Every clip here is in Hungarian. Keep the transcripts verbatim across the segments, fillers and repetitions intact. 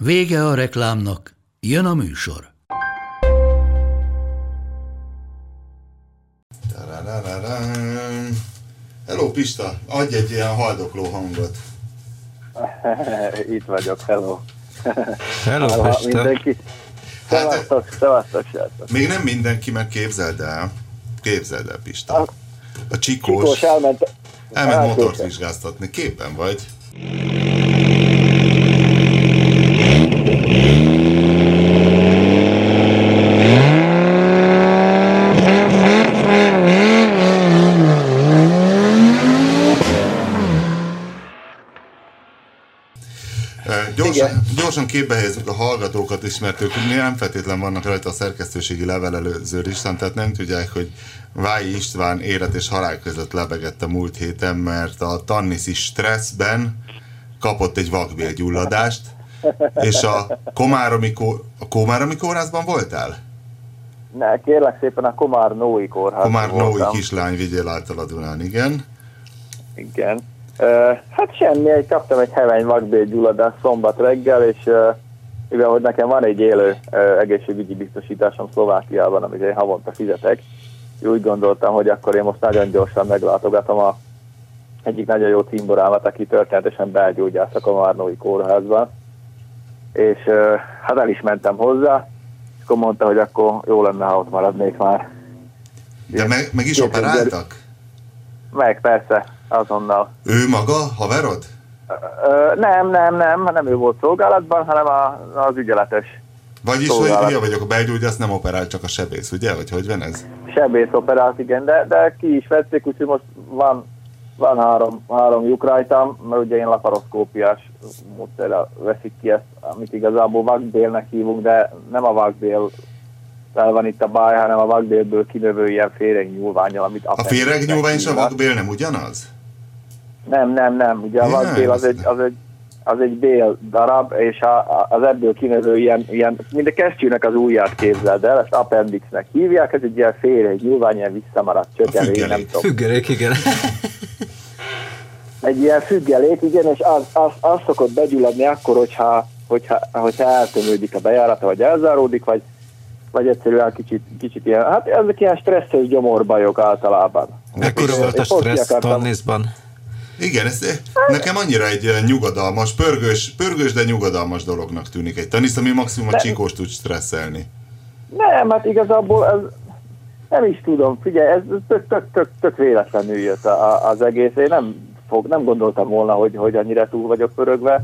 Vége a reklámnak, jön a műsor. Hello Pista, adj egy ilyen haldokló hangot. Itt vagyok, hello. Hello Pista. Mindenki. Szevasztok, szevasztok, srácok. Még nem mindenki, mert képzeld el. Képzeld el Pista. A Csikós, Csikós elment, elment motort vizsgáztatni. Képen vagy. Gyorsan, gyorsan képbe helyezzük a hallgatókat is, mert ők nem feltétlen vannak rajta a szerkesztőségi levelelőző listán, tehát nem tudják, hogy Váji István élet és halál között lebegett a múlt héten, mert a Tannisz is stresszben kapott egy vakbélgyulladást, és a komáromi, a komáromi kórházban voltál? Ne, kérlek szépen a komárnói kórházban voltam. Komárnói kislány, vigyél által a Dunán, igen. Igen. Uh, hát semmi, kaptam egy heveny vakbélgyulladást szombat reggel, és uh, mivel hogy nekem van egy élő uh, egészségügyi biztosításom Szlovákiában, amit én havonta fizetek, úgy gondoltam, hogy akkor én most nagyon gyorsan meglátogatom a egyik nagyon jó cimborámat, aki történetesen belgyógyász a Komárnói kórházban, és uh, hát el is mentem hozzá, és akkor mondta, hogy akkor jó lenne, ha ott maradnék már. De meg, meg is operáltak? Meg, persze. Azonnal. Ő maga? Haverod? Ö, nem, nem, nem. Nem ő volt szolgálatban, hanem a, az ügyeletes. Vagyis, szolgálat. Hogy ugye vagyok, a belgyógyász nem operál, csak a sebész, ugye? Vagy hogy van ez? Sebész operált, igen, de, de ki is vették, úgyhogy most van, van három, három lyuk rajtam, mert ugye én laparoszkópiás módszerrel veszik ki ezt, amit igazából vakbélnek hívunk, de nem a vakbél van itt a báj, hanem a vakbélből kinövő ilyen féregnyúlvánnyal, amit... A féregnyúlvány és a vakbél nem ugyanaz? Nem, nem, nem. Ugye a vakbél az egy, az egy, az egy bél darab, és a, az ebből kinövő ilyen, ilyen, mint a kesztyűnek az ujját képzeld el, ezt appendixnek hívják, ez egy ilyen féregnyúlvány, ilyen visszamaradt csökevény, nem tudom. Függelék, igen. Egy ilyen függelék, igen, és az, az, az szokott begyulladni akkor, hogyha, hogyha, hogyha eltömődik a bejárata, vagy elzáródik, vagy vagy egyszerűen kicsit, kicsit ilyen, hát ezek ilyen stresszes gyomorbajok általában. Mekkora volt a stressz Tanniszban? Igen, ez nekem annyira egy nyugodalmas, pörgős, pörgős, de nyugodalmas dolognak tűnik egy Tannisz, ami maximum a Csikós tud stresszelni. Nem, hát igazából ez, nem is tudom, figyelj, ez tök, tök, tök, tök véletlenül jött az egész, én nem, fog, nem gondoltam volna, hogy, hogy annyira túl vagyok pörögve,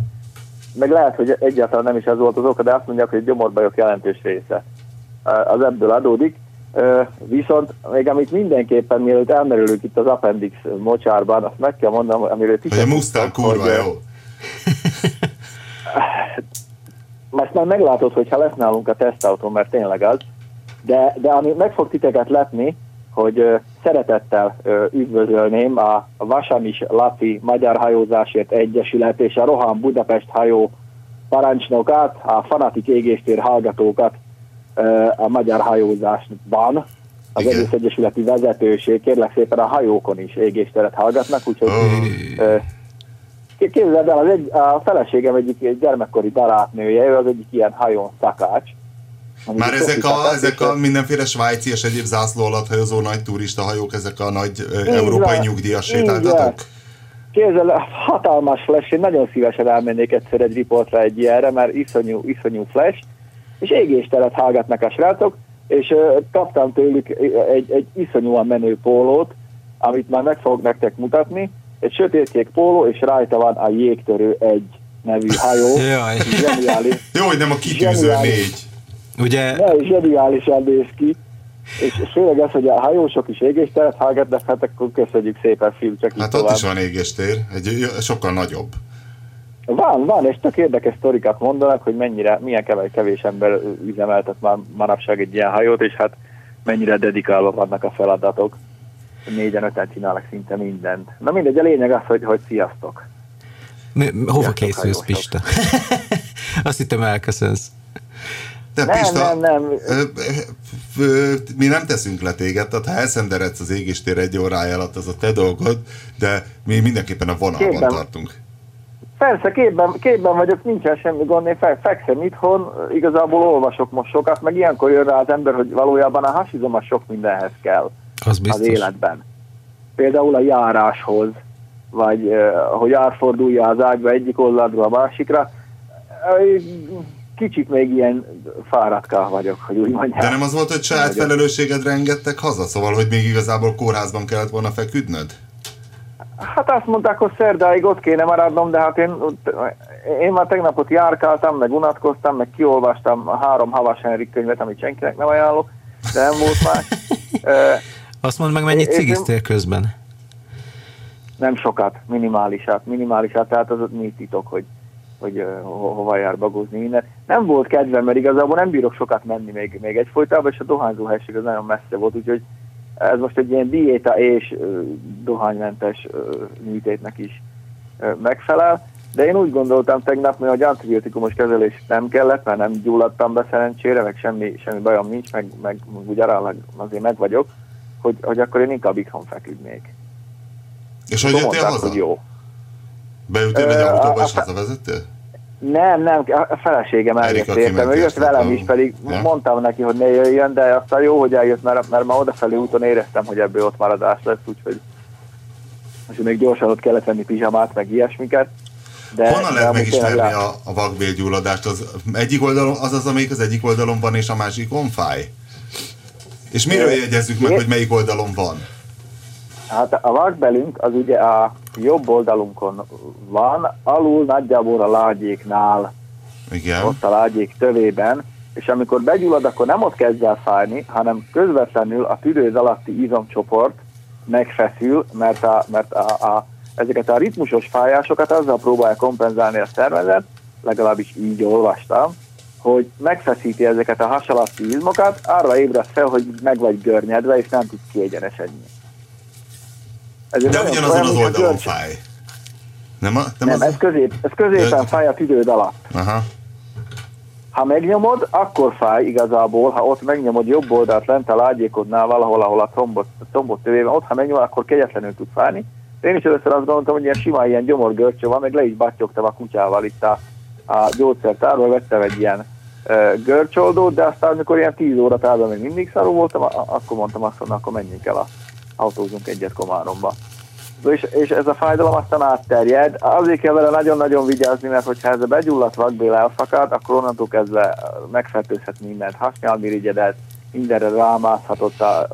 meg lehet, hogy egyáltalán nem is ez volt az oka, de azt mondják, hogy gyomorbajok jelentős része az ebből adódik, viszont még amit mindenképpen, mielőtt elmerülünk itt az appendix mocsárban, azt meg kell mondanom, amiről tisztelt... Hogy a Mustang kurva jó. Ezt már meglátod, hogyha lesz nálunk a tesztautó, mert tényleg az, de, de ami meg fog titeket lepni, hogy szeretettel üdvözölném a Vasamis Lati Magyar Hajózásért Egyesület és a Rohan Budapest hajó parancsnokát, a fanatik égéstér hallgatókat a magyar hajózásban, az igen. Egész egyesületi vezetőség, kérlek szépen a hajókon is égésteret hallgatnak, úgyhogy oh. Képzeld el, az egy, a feleségem egyik gyermekkori barátnője, ő az egyik ilyen hajón szakács. Már ezek a, ezek a mindenféle svájci és egyéb zászló alatt hajózó nagy turista hajók, ezek a nagy Én európai van. Nyugdíjas sétáltatók? Képzeld el, hatalmas flash, én nagyon szívesen elmennék egyszer egy riportra egy ilyenre, mert iszonyú, iszonyú flash, és égésteret hallgatnak a srácok, és uh, kaptam tőlük egy, egy iszonyúan menő pólót, amit már meg fogok nektek mutatni, egy sötétkék póló, és rajta van a Jégtörő egy nevű hajó. Jaj. Zseniális. Jó, hogy nem a Kitűző négy. Ugye? Ne, zseniálisan néz ki. És főleg az, hogy a hajósok is égésteret hallgatnak, hát akkor köszönjük szépen, film, csak hát itt tovább. Hát ott is van égéstér, egy sokkal nagyobb. Van, van, és tök érdekes sztorikat mondanak, hogy mennyire, milyen kevés ember üzemeltet már manapság egy ilyen hajót, és hát mennyire dedikálva vannak a feladatok. Négyen, öten csinálnak szinte mindent. Na mindegy, a lényeg az, hogy, hogy sziasztok. Mi, hova sziasztok készülsz, hajósok. Pista? Azt hittem elköszönsz. De nem, Pista, nem, nem. Ö, ö, ö, mi nem teszünk le téged, tehát ha elszenderedsz az égéstér egy órája alatt, az a te dolgod, de mi mindenképpen a vonalban Képben. tartunk. Persze, képben, képben vagyok, nincsen semmi gond, én fekszem itthon, igazából olvasok most sokat, meg ilyenkor jön rá az ember, hogy valójában a hasizom az sok mindenhez kell az, az életben. Például a járáshoz, vagy hogy átfordulja az ágyba egyik oldalról a másikra. Kicsit még ilyen fáradtká vagyok, hogy úgy mondjam. De nem az volt, hogy saját felelősségedre engedtek haza? Szóval, hogy még igazából kórházban kellett volna feküdnöd? Hát azt mondták, hogy szerdáig ott kéne maradnom, de hát én, én már tegnap ott járkáltam, meg unatkoztam, meg kiolvastam a három Havas Henrik könyvet, amit senkinek nem ajánlok, de nem volt más. Azt mondd meg, mennyit cigiztél közben? Nem sokat, minimálisát, minimálisát, tehát az nincs titok, hogy, hogy hova jár bagózni innen. Nem volt kedvem, mert igazából nem bírok sokat menni még, még egyfolytában, és a dohányzóhelység az nagyon messze volt, úgyhogy ez most egy ilyen diéta és uh, dohánymentes uh, műtétnek is uh, megfelel, de én úgy gondoltam tegnap, hogy antibiotikumos kezelés nem kellett, mert nem gyulladtam be szerencsére, meg semmi, semmi bajom nincs, meg, meg úgy aránylag azért meg vagyok, hogy, hogy akkor én inkább itthon feküdnék. És hogy jöttél haza? Hogy jó. Beültél egy autóba és hazavezettél? Nem, nem, a feleségem eljött, értem, ő jött velem is, pedig ja. mondtam neki, hogy ne jöjjön, de aztán jó, hogy eljött, mert, mert már odafelé úton éreztem, hogy ebből ott maradás lesz, úgyhogy most még gyorsan ott kellett venni pizsamát, meg ilyesmiket. De, honnan lehet megismerni le... a, a vakbélgyulladást? Az egyik oldalon, az az, amelyik az egyik oldalon van, és a másikon fáj? És miről é, jegyezzük meg, é... hogy melyik oldalon van? Hát a vakbelünk az ugye a jobb oldalunkon van, alul nagyjából a lágyéknál. Igen. Ott a lágyék tövében, és amikor begyullad, akkor nem ott kezd el fájni, hanem közvetlenül a tüdőz alatti izomcsoport megfeszül, mert, a, mert a, a, ezeket a ritmusos fájásokat azzal próbálja kompenzálni a szervezet, legalábbis így olvastam, hogy megfeszíti ezeket a has alatti izmokat, arra ébred fel, hogy meg vagy görnyedve, és nem tud kiegyenesedni. Ezért de ugyanazon az oldalon görcs... fáj. Nem, a, nem, nem az... ez, közép, ez középen de... fáj a tüdőd alatt. Aha. Ha megnyomod, akkor fáj igazából, ha ott megnyomod jobb oldalt lent a lágyékodnál valahol, ahol a combot, a combot tövében, ott ha megnyomod, akkor kegyetlenül tud fájni. Én is először azt gondoltam, hogy ilyen sima ilyen gyomorgörcső van, meg le is battyogtam a kutyával itt a, a gyógyszertárban, vettem egy ilyen e, görcsoldót, de aztán amikor ilyen tíz óra tárban még mindig szarú voltam, a, a, akkor mondtam azt, hogy akkor menjünk el a autózunk egyet Komáromba. És, és ez a fájdalom aztán átterjed. Azért kell vele nagyon-nagyon vigyázni, mert hogyha ez a begyulladt vakbél elszakad, akkor onnantól kezdve megfertőzhet mindent. Hasnyálmirigyedet, mindenre rámászhatott. A,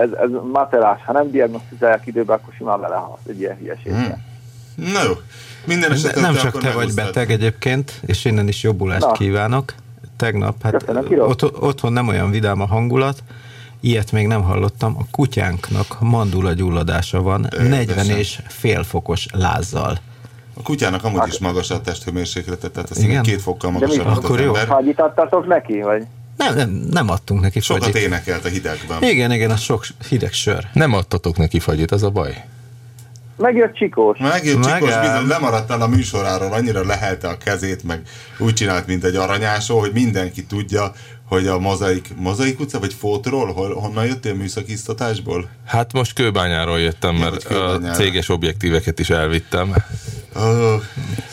ez, ez macerás. Ha nem diagnosztizálják időben, akkor simán belehalt egy ilyen hülyeségre. Hmm. Na jó. Minden esetben nem csak te vagy beteg egyébként, és innen is jobbulást Na. kívánok. Tegnap, hát Köszönöm, ott, otthon nem olyan vidám a hangulat, ilyet még nem hallottam, a kutyánknak mandula gyulladása van, Érdesen. negyven és fél fokos lázzal. A kutyának amúgy hát, is magas a testhőmérséklete, tehát azt hiszem két fokkal magasabb az ember. Jó. Fagyit adtatok neki, vagy? Nem, nem, nem adtunk neki Sokat fagyit. Sokat énekelt a hidegben. Igen, igen, az sok hideg sör. Nem adtatok neki fagyit, az a baj. Megjött Csikós. Megjött Csikós, Megjel... bizony lemaradtál a műsoráról, annyira lehelte a kezét, meg úgy csinált, mint egy aranyásó, hogy mindenki tudja, hogy a mozaik, mozaik utca, vagy Fótról, hol, honnan jöttél műszakiztatásból? Hát most Kőbányáról jöttem, mert Kőbányára. A céges objektíveket is elvittem. Oh.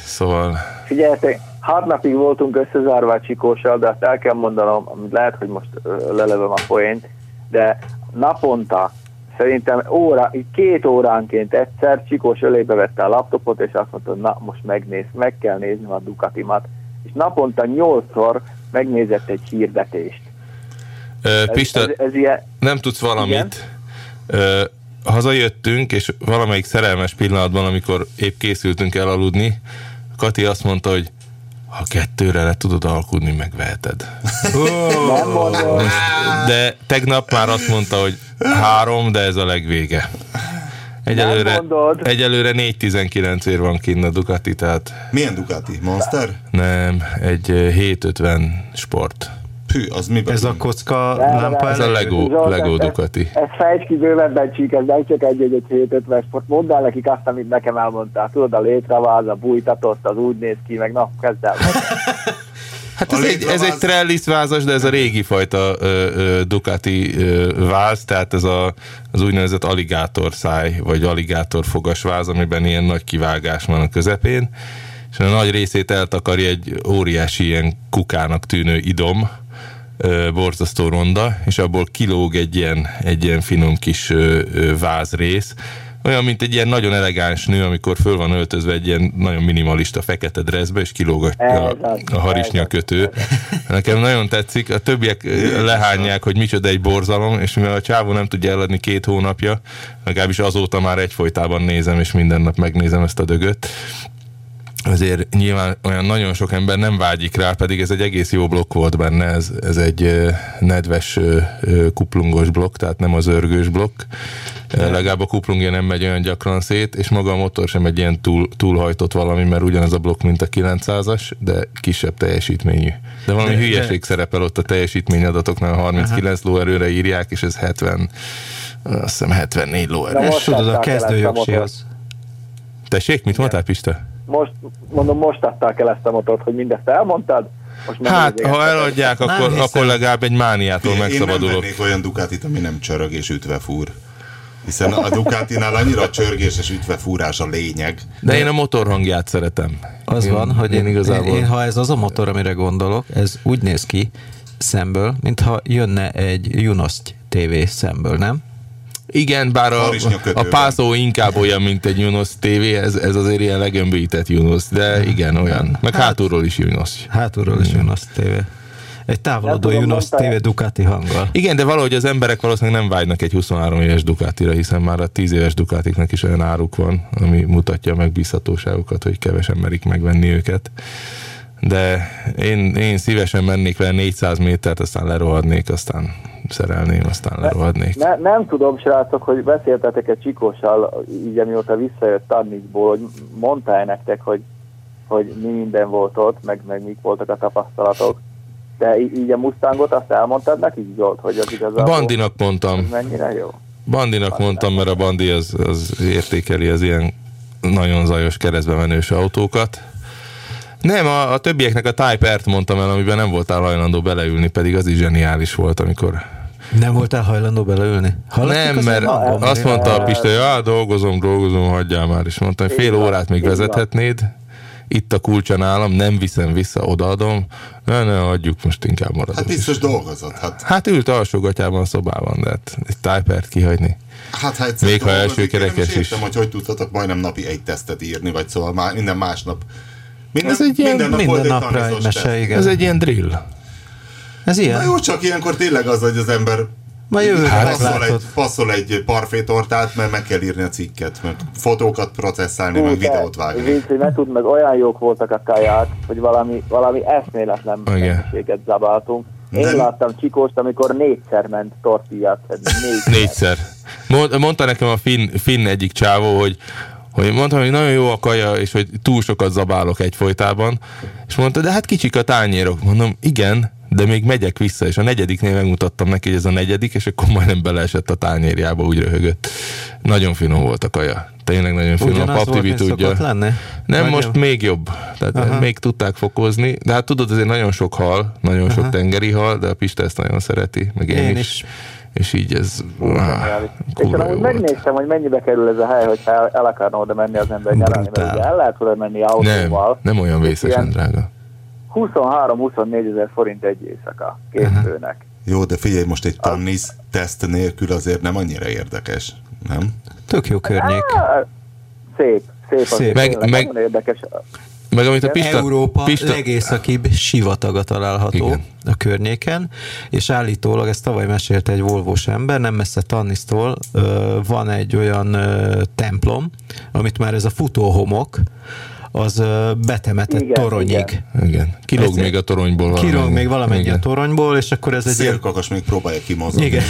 Szóval... Figyeljetek, hat napig voltunk összezárva a Csikóssal, de azt el kell mondanom, amit lehet, hogy most lelövöm a poént, de naponta szerintem óra, két óránként egyszer Csikós ölébe vette a laptopot, és azt mondta, na most megnéz, meg kell nézni a Ducatimat. És naponta nyolcszor megnézett egy hirdetést. Ö, Pista, ez, ez, ez ilyen... nem tudsz valamit. Ö, hazajöttünk, és valamelyik szerelmes pillanatban, amikor épp készültünk elaludni, Kati azt mondta, hogy ha kettőre le tudod alkudni, megveheted. Oh, de tegnap már azt mondta, hogy három, de ez a legvége. Egyelőre, egyelőre négy tizenkilenc ér van kinn a Ducati, tehát... Milyen Ducati? Monster? Nem, egy hét ötven Sport. Hű, az miben? Ez a kocka lámpa? Ez a Lego, Lego Ducati. Ez fejtsd ki bővebben, csík, ez nem csak egy-egy hét ötven Sport. Mondd el nekik azt, amit nekem elmondtál. Tudod, a létraváz, a bújtatott, az úgy néz ki, meg na, kezd el. Hát ez egy, ez egy trellis vázas, de ez a régi fajta ö, ö, Ducati ö, váz, tehát ez a, az úgynevezett aligátor száj, vagy aligátor fogas váz, amiben ilyen nagy kivágás van a közepén, és a nagy részét eltakarja egy óriási ilyen kukának tűnő idom, ö, borzasztó ronda, és abból kilóg egy ilyen, egy ilyen finom kis ö, ö, vázrész, olyan, mint egy ilyen nagyon elegáns nő, amikor föl van öltözve egy ilyen nagyon minimalista fekete dresszbe, és kilógatja a, a harisnyakötő. Nekem nagyon tetszik, a többiek lehányják, hogy micsoda egy borzalom, és mivel a csávó nem tudja eladni két hónapja, legalábbis azóta már egyfolytában nézem, és minden nap megnézem ezt a dögöt. Azért nyilván olyan nagyon sok ember nem vágyik rá, pedig ez egy egész jó blokk volt benne, ez, ez egy nedves kuplungos blokk, tehát nem az örgős blokk. Legalább a kuplungja nem megy olyan gyakran szét, és maga a motor sem egy ilyen túl, túlhajtott valami, mert ugyanaz a blokk, mint a kilencszázas, de kisebb teljesítményű. De valami de, hülyeség de... szerepel ott a teljesítményadatoknál, harminckilenc lóerőre írják, és ez hetven, azt hiszem hetvennégy lóerő. És tudod, a kezdőjogsi az. Tessék, mit mondtál, Pista? Most, mondom, most adták el ezt a motort, hogy mindezt elmondtad. Most hát, ha eladják, akkor, akkor legalább egy mániától megszabadulok. Én nem vennék olyan Ducatit, ami nem csörög és ütve fúr. Hiszen a Ducatinál annyira csörgés és ütve fúrás a lényeg. De én a motorhangját szeretem. Az én, van, hogy én, én igazából... Én, én, ha ez az a motor, amire gondolok, ez úgy néz ki szemből, mintha jönne egy Junoszt té vé szemből, nem? Igen, bár a, a pászó inkább olyan, mint egy Junos té vé, ez, ez azért ilyen legömbített Junos, de igen, olyan. Meg hát, hátulról is Junos. Hátulról is Junos té vé. Egy távolodó Junos té vé Ducati hanggal. Igen, de valahogy az emberek valószínűleg nem vágynak egy huszonhárom éves Ducatira, hiszen már a tíz éves Ducatiknak is olyan áruk van, ami mutatja a megbízhatóságukat, hogy kevesen merik megvenni őket. De én, én szívesen mennék vele négyszáz métert, aztán lerohadnék, aztán szerelném, aztán lerohadnék. Ne, nem tudom, srácok, hogy beszéltetek egy Csikóssal, így amióta visszajött Tanniszból, hogy mondtál nektek, hogy, hogy mi minden volt ott, meg, meg mik voltak a tapasztalatok. De így a Mustangot azt elmondtad neki, Zsolt, hogy az igazából... Bandinak mondtam. Mennyire jó. Bandinak Bandi mondtam, mert a Bandi az, az értékeli az ilyen nagyon zajos keresztbe menős autókat. Nem, a, a többieknek a Type R-t mondtam el, amiben nem voltál hajlandó beleülni, pedig az is zseniális volt, amikor... Nem voltál hajlandó beleülni? Hallottuk nem, az mert nem azt mondta a Pista, hogy á, dolgozom, dolgozom, hagyjál már, és mondtam, hogy fél órát még vezethetnéd, itt a kulcsa nálam, nem viszem vissza, odaadom, ne, ne, adjuk, most inkább maradok. Hát biztos dolgozott. Hát, hát ült alsógatyában a szobában, de hát egy Type R-t kihagyni. Hát, ha egyszer még ha első kerekes is. Értem, hogy hogy tudtatok majdnem napi egy tesztet írni, vagy szóval már minden másnap. Minden, ez egy ilyen, minden nap minden napra egy mese, igen. Ez egy ilyen drill. Ez ilyen. Na jó, csak ilyenkor tényleg az, hogy az ember passzol egy, passzol egy parfétortát, mert meg kell írni a cikket, mert fotókat processzálni, úgy meg de, videót vágni. Vinc, hogy ne tudd meg, olyan jók voltak a kaják, hogy valami, valami eszméletlen mennyiséget zabáltunk. Én nem láttam Csikóst, amikor négyszer ment tortillát szedni. Négyszer. négyszer. Mond, mondta nekem a finn, finn egyik csávó, hogy hogy mondtam, hogy nagyon jó a kaja, és hogy túl sokat zabálok egyfolytában, és mondta, de hát kicsik a tányérok. Mondom, igen, de még megyek vissza, és a negyediknél megmutattam neki, hogy ez a negyedik, és akkor majdnem beleesett a tányérjába, úgy röhögött. Nagyon finom volt a kaja. Tényleg nagyon finom. Ugyanaz a Pap Tibi tudja. Nem, nagyon. Most még jobb. Tehát aha, még tudták fokozni, de hát tudod, azért nagyon sok hal, nagyon aha, sok tengeri hal, de a Pista ezt nagyon szereti, meg én, én is. is. És így ez... Áh, és amúgy megnéztem, hogy mennyibe kerül ez a hely, hogyha el, el akarna oda menni az ember nyaralni, mert el lehet oda menni autóval. Nem, nem olyan vészesen drága. huszonhárom-huszonnégy ezer forint egy éjszaka két főnek. Jó, de figyelj, most egy Tannisz teszt nélkül azért nem annyira érdekes, nem? Tök jó környék. Á, szép, szép, szép. Meg, meg, nagyon érdekes. Meg amit a Pista, Európa Pista... legészakibb sivataga található, igen, a környéken, és állítólag, ezt tavaly mesélte egy volvós ember, nem messze Tannisztól van egy olyan templom, amit már ez a futóhomok, az betemetett, igen, toronyig. Igen, igen. Kilóg még a toronyból. Kilóg még valamennyi a toronyból, és akkor ez egy... Szélkakas ilyen... még próbálja kimozdulni. Igen.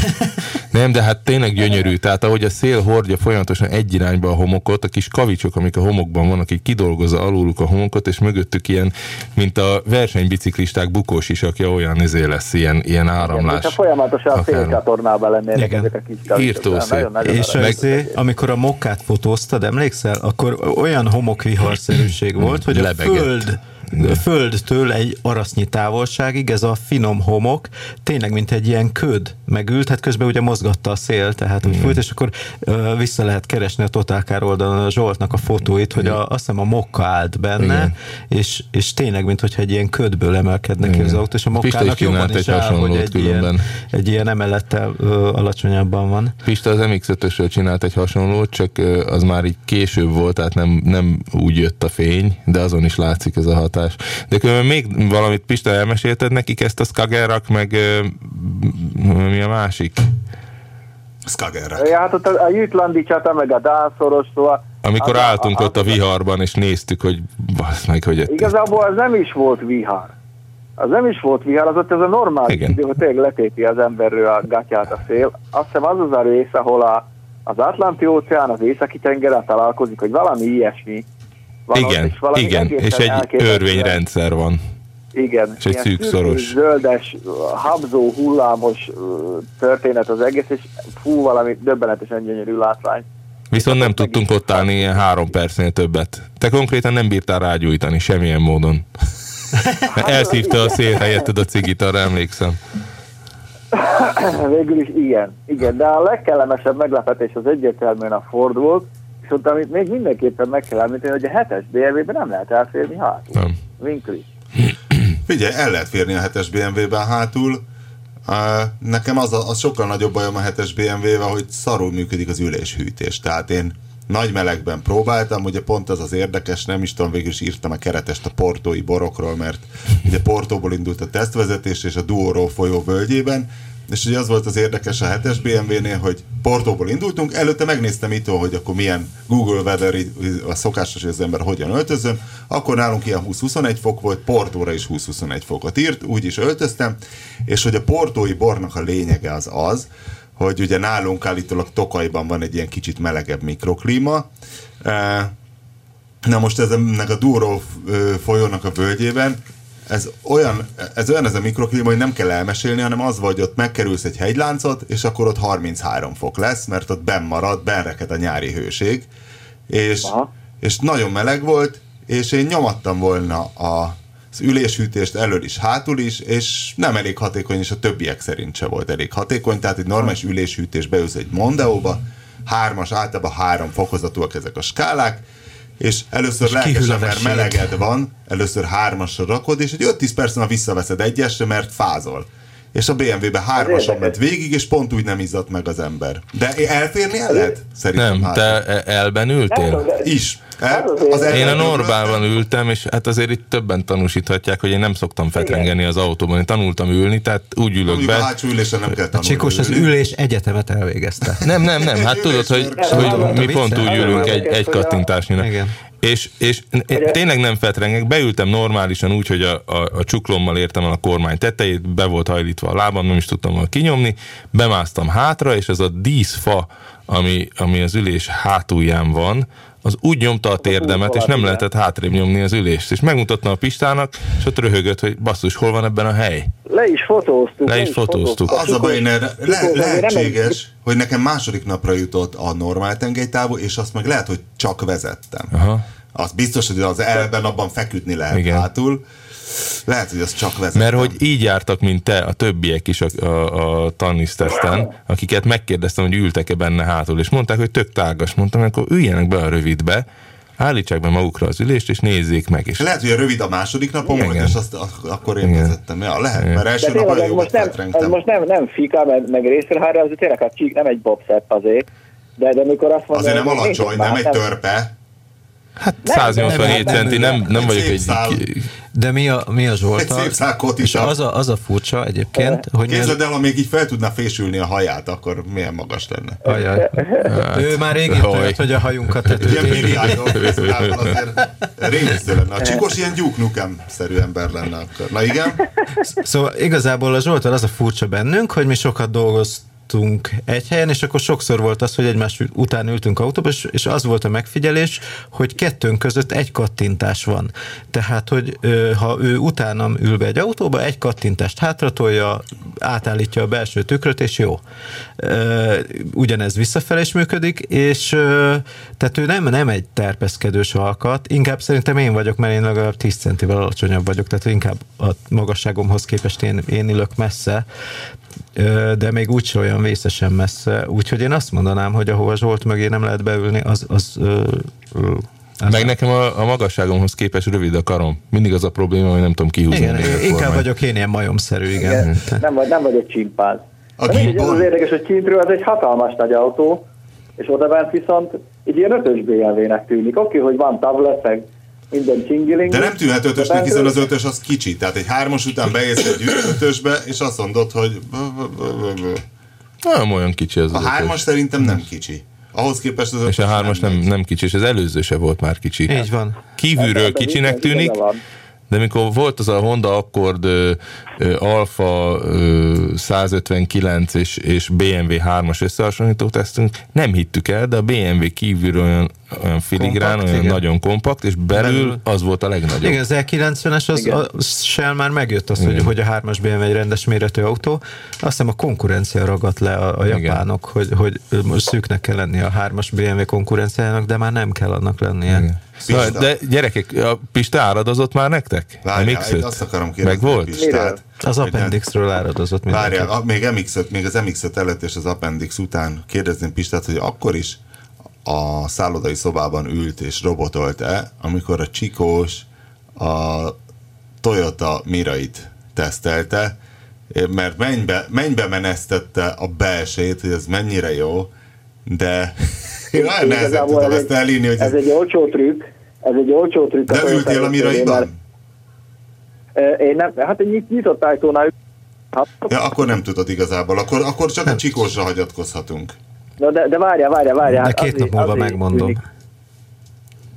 Nem, de hát tényleg gyönyörű. Tehát ahogy a szél hordja folyamatosan egy irányba a homokot, a kis kavicsok, amik a homokban vannak, így kidolgozza aluluk a homokot, és mögöttük ilyen, mint a versenybiciklisták bukós isakja, olyan izé lesz, ilyen, ilyen áramlás. Igen, folyamatosan a félcsatornában lennének ezek a kis kavicsok. És meg... azért, amikor a mokkát fotóztad, emlékszel, akkor olyan homokviharszerűség volt, hogy a föld A földtől egy arasznyi távolságig ez a finom homok tényleg mint egy ilyen köd megült, hát közben ugye mozgatta a szél, tehát úgy fújt, és akkor ö, vissza lehet keresni a Totalcard oldalon a Zsoltnak a fotóit, hogy a, azt hiszem a mokka állt benne, és, és tényleg mint hogyha egy ilyen ködből emelkednek ki az autó, és a mokkának jobban is áll, hogy egy ilyen, egy ilyen emelettel ö, alacsonyabban van. Pista az em iksz ötösről csinált egy hasonlót, csak ö, az már így később volt, tehát nem, nem úgy jött a fény, de azon is látszik ez a hatás. De különben még valamit, Pista, elmesélted nekik ezt a Skagerrak, meg ö, mi a másik? Skagerrak. Ja, hát ott a, a jütlandi csata, meg a Dán szoros, szóval amikor az, álltunk az, ott az, a viharban, és néztük, hogy basz meg, hogy... Igazából az nem is volt vihar. Az nem is volt vihar, az ott ez a normális idő, hogy tényleg letépi az emberről a gatyát a szél. Azt hiszem az az a rész, ahol a, az Atlanti-óceán, az Északi-tengeren találkozik, hogy valami ilyesmi. Igen, és, igen. és egy örvényrendszer van. Igen, és egy szűkszoros. Zöldes, habzó, hullámos történet az egész, és fú, valami döbbenetesen gyönyörű látvány. Viszont nem tudtunk ott állni ilyen három percnél többet. Te konkrétan nem bírtál rágyújtani semmilyen módon. Elszívta a szél helyetted a cigit, arra emlékszem. Végül is igen. igen. De a legkellemesebb meglepetés az egyértelműen a Ford volt, és amit még mindenképpen meg kell említeni, hogy a hetes bé em vé-ben nem lehet elférni hátul. Vinkl is. Figyelj, el lehet férni a hetes bé em vé-ben hátul. Nekem az, a, az sokkal nagyobb bajom a hetes bé em vé-vel, hogy szarul működik az üléshűtés. Tehát én nagy melegben próbáltam, ugye pont az az érdekes, nem is tudom, végül is írtam a keretest a portói borokról, mert ugye Portóból indult a tesztvezetés, és a Duoró folyó völgyében, és ugye az volt az érdekes a hetes bé em vé-nél, hogy Portóból indultunk, előtte megnéztem itthon, hogy akkor milyen Google Weather, a szokásos, hogy az ember hogyan öltözön, akkor nálunk ilyen húsz-huszonegy fok volt, Portóra is húsz-huszonegy fokot írt, úgy is öltöztem, és hogy a portói bornak a lényege az az, hogy ugye nálunk állítólag Tokajban van egy ilyen kicsit melegebb mikroklíma. Na most ez ennek a Douro folyónak a völgyében, Ez olyan, ez olyan ez a mikroklíma, hogy nem kell elmesélni, hanem az vagy, ott megkerülsz egy hegyláncot, és akkor ott harminchárom fok lesz, mert ott benn marad, benreked a nyári hőség. És, és nagyon meleg volt, és én nyomattam volna a, az üléshűtést elől is, hátul is, és nem elég hatékony, és a többiek szerint se volt elég hatékony. Tehát egy normális üléshűtés, beülsz egy Mondeóba, hármas, általában három fokozatúak ezek a skálák, és először és lelkesen, mert meleged van, először hármasra rakod, és egy öt-tíz percen visszaveszed egyesre, mert fázol. És a bé em vé-ben hármason ment végig, és pont úgy nem izzadt meg az ember. De elférni el lehet? Szerintem nem, hármas. Te elben ültél? Is. El, az én a Norbában ültem, és hát azért itt többen tanúsíthatják, hogy én nem szoktam fetrengeni az autóban. Én tanultam ülni, tehát úgy ülök Amíg be. A hátsó ülésen nem kell tanulni. Csikos, az ülés egyetemet elvégezte. Nem, nem, nem. Hát tudod, hogy, hogy mi pont úgy ülünk egy, egy kattintásnyira. És, és tényleg nem fetrengek, beültem normálisan úgy, hogy a, a, a csuklommal értem el a kormány tetejét, be volt hajlítva a lábam, nem is tudtam volna kinyomni, bemásztam hátra, és az a díszfa, ami, ami az ülés hátulján van, az úgy nyomta a térdemet, és nem lehetett hátrébb nyomni az ülést. És megmutattam a Pistának, és ott röhögött, hogy basszus, hol van ebben a hely? Le is fotóztuk. Le is fotóztuk. Az a baj, le, lehetséges, hogy nekem második napra jutott a normál tengelytávol, és azt meg lehet, hogy csak vezettem. Aha. Az biztos, hogy az elben abban feküdni lehet. Igen. Hátul. Lehet, hogy az csak vezettem. Mert hogy így jártak, mint te, a többiek is a, a, a Tannisz teszten, akiket megkérdeztem, hogy ültek-e benne hátul, és mondták, hogy tök tágas. Mondtam, akkor üljenek be a rövidbe, állítsák be magukra az ülést, és nézzék meg is. Lehet, hogy a rövid a második napon, igen, és azt akkor én vezettem. Ja, lehet, igen, mert első nap a jogot fetrengtem. Most nem, nem fika, meg, meg részrehárra, azért tényleg a csík nem egy bobszett azért, de, de amikor azt mondom... Azért nem alacsony, nem egy törpe. Hát száznyolcvanhét centi, nem, nem, nem vagyok egy... De mi a, mi a Zsolta? Egy és az a, az a furcsa egyébként, hogy... Képzeld el, ha még így fel tudná fésülni a haját, akkor milyen magas lenne. Ajaj. Hát, ő már régén tudott, hogy a hajunkat tetőt. Ilyen Miriájról készültával azért régisztő lenne. A Csikos ilyen Duke Nukem-szerű ember lenne akkor. Na igen? Szóval igazából a Zsolta az a furcsa bennünk, hogy mi sokat dolgoztunk jártunk egy helyen, és akkor sokszor volt az, hogy egymás után ültünk autóba, és az volt a megfigyelés, hogy kettőnk között egy kattintás van. Tehát, hogy ha ő utánam ül be egy autóba, egy kattintást hátratolja, átállítja a belső tükröt, és jó. Ugyanez visszafelé is működik, és tehát ő nem, nem egy terpeszkedős alkat, inkább szerintem én vagyok, mert én legalább tíz centivel alacsonyabb vagyok, tehát inkább a magasságomhoz képest én, én ülök messze, de még úgyse olyan vészesen messze. Úgyhogy én azt mondanám, hogy ahova Zsolt mögé nem lehet beülni, az... az, az meg a... nekem a, a magasságomhoz képest rövid a karom. Mindig az a probléma, hogy nem tudom kihúzni. Igen, inkább vagyok én ilyen majomszerű, igen. igen. Nem, vagy, nem vagyok csimpáz. Ez az érdekes, hogy kintről ez egy hatalmas nagy autó, és odabent viszont egy ilyen ötös bé em vé-nek tűnik. Oké, hogy van tablet, meg minden csingiling. De nem tűnhet ötösnek, hiszen az ötös az kicsi. Tehát egy hármas után beérsz egy ötösbe, és azt mondod, hogy... Nem olyan kicsi az. A hármas szerintem nem kicsi. Ahhoz képest az ötös. És a hármas nem, nem, nem kicsi, és az előző se volt már kicsi. Így van. Kívülről kicsinek tűnik. De mikor volt az a Honda Accord ö, ö, Alfa ö, száz ötvenkilenc és, és bé em vé hármas összehasonlító tesztünk, nem hittük el, de a bé em vé kívülről olyan, olyan filigrán, kompakt, olyan igen. nagyon kompakt, és belül az volt a legnagyobb. Igen, az E kilencvenes az, az sem már megjött az, hogy, hogy a hármas bé em vé egy rendes méretű autó. Azt hiszem a konkurencia ragadt le a, a japánok, hogy, hogy most szűknek kell lennie a hármas bé em vé konkurenciának, de már nem kell annak lennie. Igen. Na, de gyerekek, a Pista áradozott már nektek? Várjál, itt azt akarom kérdezni. Meg volt? Pistát, az Appendixről áradozott mindenki. Várjál, még, em iksz öt, még az em iksz öt előtt és az Appendix után kérdezném Pistát, hogy akkor is a szállodai szobában ült és robotolt-e, amikor a Csikós a Toyota Mirait tesztelte, mert mennybe, mennybe menesztette a belsejét, hogy ez mennyire jó, de... Én nagyon nehezen tudom ezt elírni, hogy... Ez egy olcsó trükk, ez egy olcsó trükk. De ültél a Miraiban? Én nem, hát egy nyitott ajtónál... Ja, akkor nem tudod igazából, akkor, akkor csak a Csikósra hagyatkozhatunk. Na de, de várjál, várjál, várjál. De két nap múlva megmondom. Tűnik,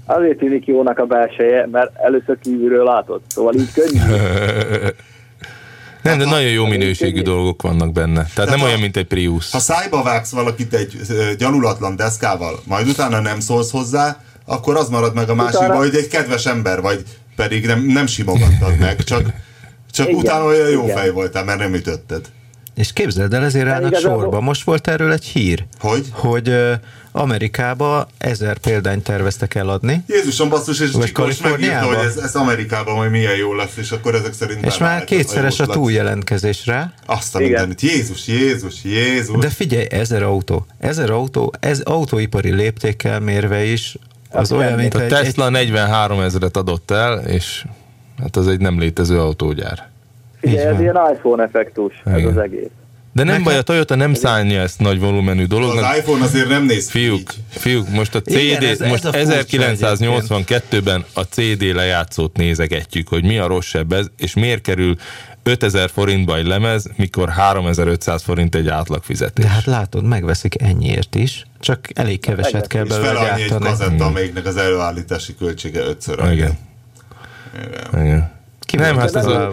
azért tűnik jónak a belseje, mert először kívülről látod, szóval így könnyű. Nem, de nagyon jó minőségű dolgok vannak benne. Tehát, Tehát nem ha, olyan, mint egy Prius. Ha szájba vágsz valakit egy gyalulatlan deszkával, majd utána nem szólsz hozzá, akkor az marad meg a másikban, hogy egy kedves ember vagy, pedig nem, nem simogattad meg, csak, csak igen, utána olyan jó igen. fej voltál, mert nem ütötted. És képzeld el, ezért állnak sorba. Most volt erről egy hír, hogy, hogy uh, Amerikába ezer példányt terveztek eladni. Jézusom basszus, és Csikós megírta, hogy ez, ez Amerikában majd milyen jó lesz, és akkor ezek szerint... És már kétszeres a túljelentkezés rá. Azt a mindenit. Jézus, Jézus, Jézus. De figyelj, ezer autó. Ezer autó, ez autóipari léptékkel mérve is az olyan, olyan, mint a egy... A Tesla egy... negyvenhárom ezret adott el, és hát az egy nem létező autógyár. Igen, ez ilyen iPhone effektus, igen. Ez az egész. De nem Nekem... baj, a Toyota nem szánja ezt nagy volumenű dolognak. Az iPhone azért nem néz fiúk, fiúk, most a cé dé, igen, ez, ez most a ezerkilencszáznyolcvankettőben a cé dé lejátszót nézegetjük, hogy mi a rosszabb ez, és miért kerül ötezer forintba egy lemez, mikor háromezer-ötszáz forint egy átlagfizetés. De hát látod, megveszik ennyiért is, csak elég keveset kell belőle gyártani. És fel annyi egy kazetta, amelyiknek az előállítási költsége ötször. Igen. Igen. Igen. Igen. Nem, hát ez a...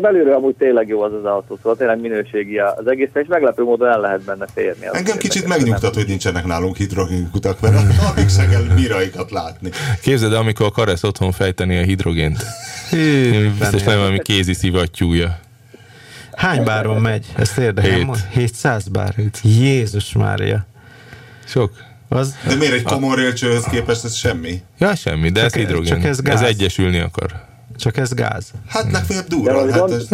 Belülről amúgy tényleg jó az az autó, szóval tényleg minőségi az egész, és meglepő módon el lehet benne férni. Engem kicsit megnyugtat, hogy nincsenek nálunk hidrogénkutak, mert addig se kell miraikat látni. Képzeld, amikor a Karesz otthon fejteni a hidrogént. Biztos nem valami kézi szivattyúja. Hány báron megy? Ezt érdekel? hétszáz bár. Jézus Mária. Sok. Az... De miért egy komor élcsőhöz képest ez semmi? Ja, semmi, de ez hidrogén. Ez egyesülni akar. Csak ez gáz. Hát legfeljebb durran. Hát ez...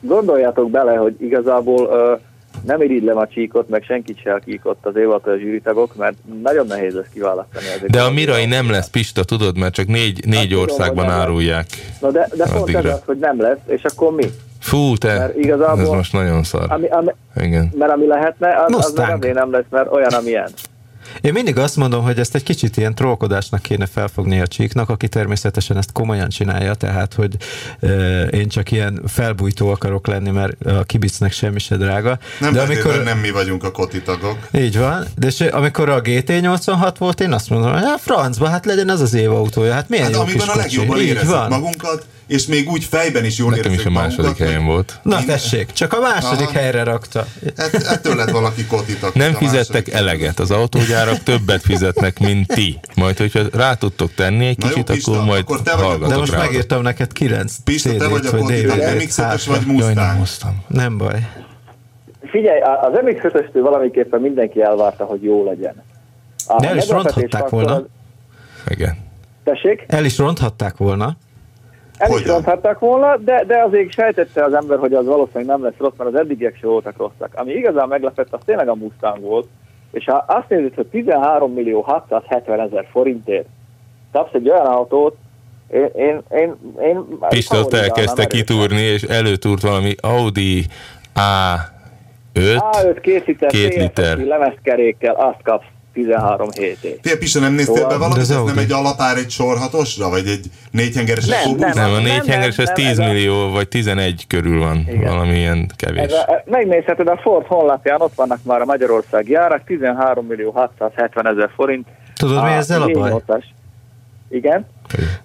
Gondoljátok bele, hogy igazából uh, nem irigylem a Csíkot, meg senkit se a Csíkot az évator a zsűritagok, mert nagyon nehéz ezt kiválasztani. De a Mirai nem lesz, Pista, tudod, mert csak négy, négy hát, országban tudom, árulják. Na de, de pont ez az, hogy nem lesz, és akkor mi? Fú, te, igazából, ez most nagyon szar. Ami, ami, igen. Mert ami lehetne, az, az nem, nem lesz, mert olyan, amilyen. Én mindig azt mondom, hogy ezt egy kicsit ilyen trollkodásnak kéne felfogni a Csíknak, aki természetesen ezt komolyan csinálja, tehát, hogy e, én csak ilyen felbújtó akarok lenni, mert a kibicnek semmi se drága. Nem, de amikor, nem mi vagyunk a kotitagok. Így van, de és amikor a gé té nyolcvanhat volt, én azt mondom, hogy francba, hát legyen az az év autója, hát milyen hát, jó kis kocsi. Hát amiben a legjobban érezzük magunkat, és még úgy fejben is jól érezzük magunkat. Nekem is a második helyen volt. Na tessék, csak a második aha. helyre rakta. Et, ettől lett valaki kotított. Nem fizettek eleget, az autógyárak többet fizetnek, mint ti. Majd, hogyha rá tudtok tenni egy na kicsit, jó, Pista, akkor majd akkor hallgatok. De most rá megírtam neked kilenc Pista, cé dét, te vagy a kotított, em iksz ötös vagy Mustang. Nem hoztam. Nem baj. Figyelj, az em iksz ötöstől valamiképpen mindenki elvárta, hogy jó legyen. A de el is ronthatták volna. Az... Igen. Tessék? El is ronthatták volna. El Hogyan? is ronthatták volna, de, de azért sejtette az ember, hogy az valószínűleg nem lesz rossz, mert az eddigiek se voltak rosszak. Ami igazán meglepett, az tényleg a Mustang volt, és ha azt nézed, hogy tizenhárom millió hatszázhetven ezer forintért kapsz egy olyan autót, Én, én, én, én Pista ott elkezdte kitúrni, és előtúrt valami Audi á öt készített két liter lemezkerékkel, azt kapsz tizenhárom hétig. Fél Pista, nem néztél be valamit? Ez nem egy alapár, egy sorhatosra? Vagy egy négyhengeres? Nem, nem, nem, a négyhengeres ez tíz millió, vagy tizenegy körül van. Igen. Valami ilyen kevés. A, megnézheted, a Ford honlapján ott vannak már a Magyarország járak, tizenhárom millió hatszázhetven ezer forint. Tudod, mi ezzel a baj? Igen.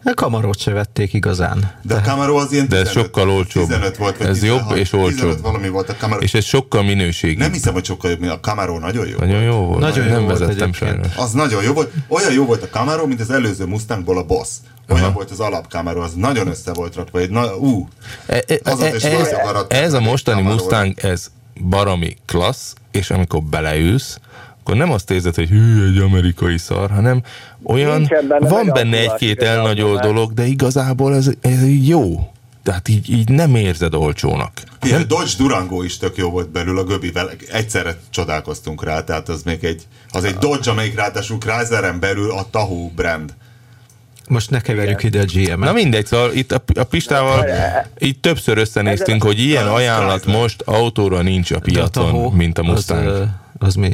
A Camarót se vették igazán. De a Camaro az ilyen tizenöt, de ez sokkal olcsóbb. Volt, ez tizenhat, jobb és olcsóbb. Valami volt a Camaro. És ez sokkal minőségi. Nem hiszem, hogy sokkal jobb, mint a Camaro. Nagyon jó nagyon volt. Jó volt. Nagyon jó nem volt vezettem sajnos. Az nagyon jó volt. Olyan jó volt a Camaro, mint az előző Mustangból a Boss. Olyan aha. volt az alap Camaro, az nagyon össze volt rakva. Egy na, ú, e, e, e, e, ez, ez a mostani Camaro. Mustang, ez baromi klassz, és amikor beleülsz, akkor nem azt érzed, hogy hű, egy amerikai szar, hanem olyan, benne van benne egy-két elnagyolt dolog, de igazából ez, ez így jó. Tehát így, így nem érzed olcsónak. Igen, a Dodge Durango is tök jó volt belül a Göbivel. Egyszerre csodálkoztunk rá, tehát az még egy, az egy Dodge, amelyik ráadásul Chrysler-en belül a Tahoe brand. Most ne keverjük ide a gé em-et. Na mindegy, szóval itt a, a Pistával így többször összenéztünk, hogy ilyen ajánlat most autóra nincs a piacon, mint a Mustang. Az mi?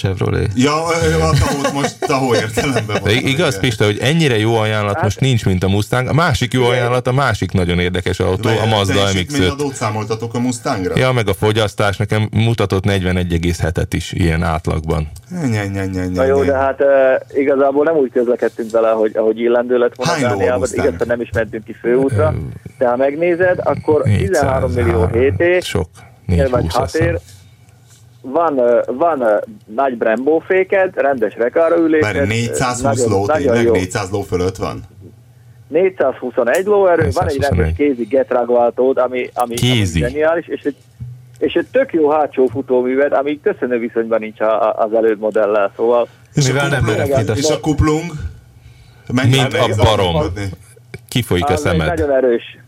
Chevrolet? Ja, a Tahoe-t most Tahoe értelemben van. Igaz, Pista, hogy ennyire jó ajánlat most nincs, mint a Mustang. A másik jó ajánlat, a másik nagyon érdekes autó, a Mazda em iksz öt. Még adót számoltatok a Mustangra? Ja, meg a fogyasztás nekem mutatott negyvenegy egész hetet is ilyen átlagban. Nye, nye, nye, nye, na jó, nye. De hát uh, igazából nem úgy közlekedtünk vele, ahogy, ahogy illendő lett volna. Hány ló a Mustang? Igaz, nem is mentünk ki főútra. De ha megnézed, akkor tizenhárom millió hété. Sok. négy-húsz Van, van nagy Brembo féked, rendes rekárülésed. Mert négyszázhúsz ló, tényleg négyszáz ló fölött van? négyszázhuszonegy lóerő, négyszázhuszonegy van egy rendes kézi getrágváltód, ami, ami, ami zseniális, és egy, és egy tök jó hátsó futóműved, ami köszönő viszonyban nincs az előd modellel, szóval... És, mivel a, kuplung, nem nem és a kuplung? Mint a barom. Kifolyik a szemed. Nagyon erős.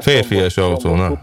Férfies autó, nem?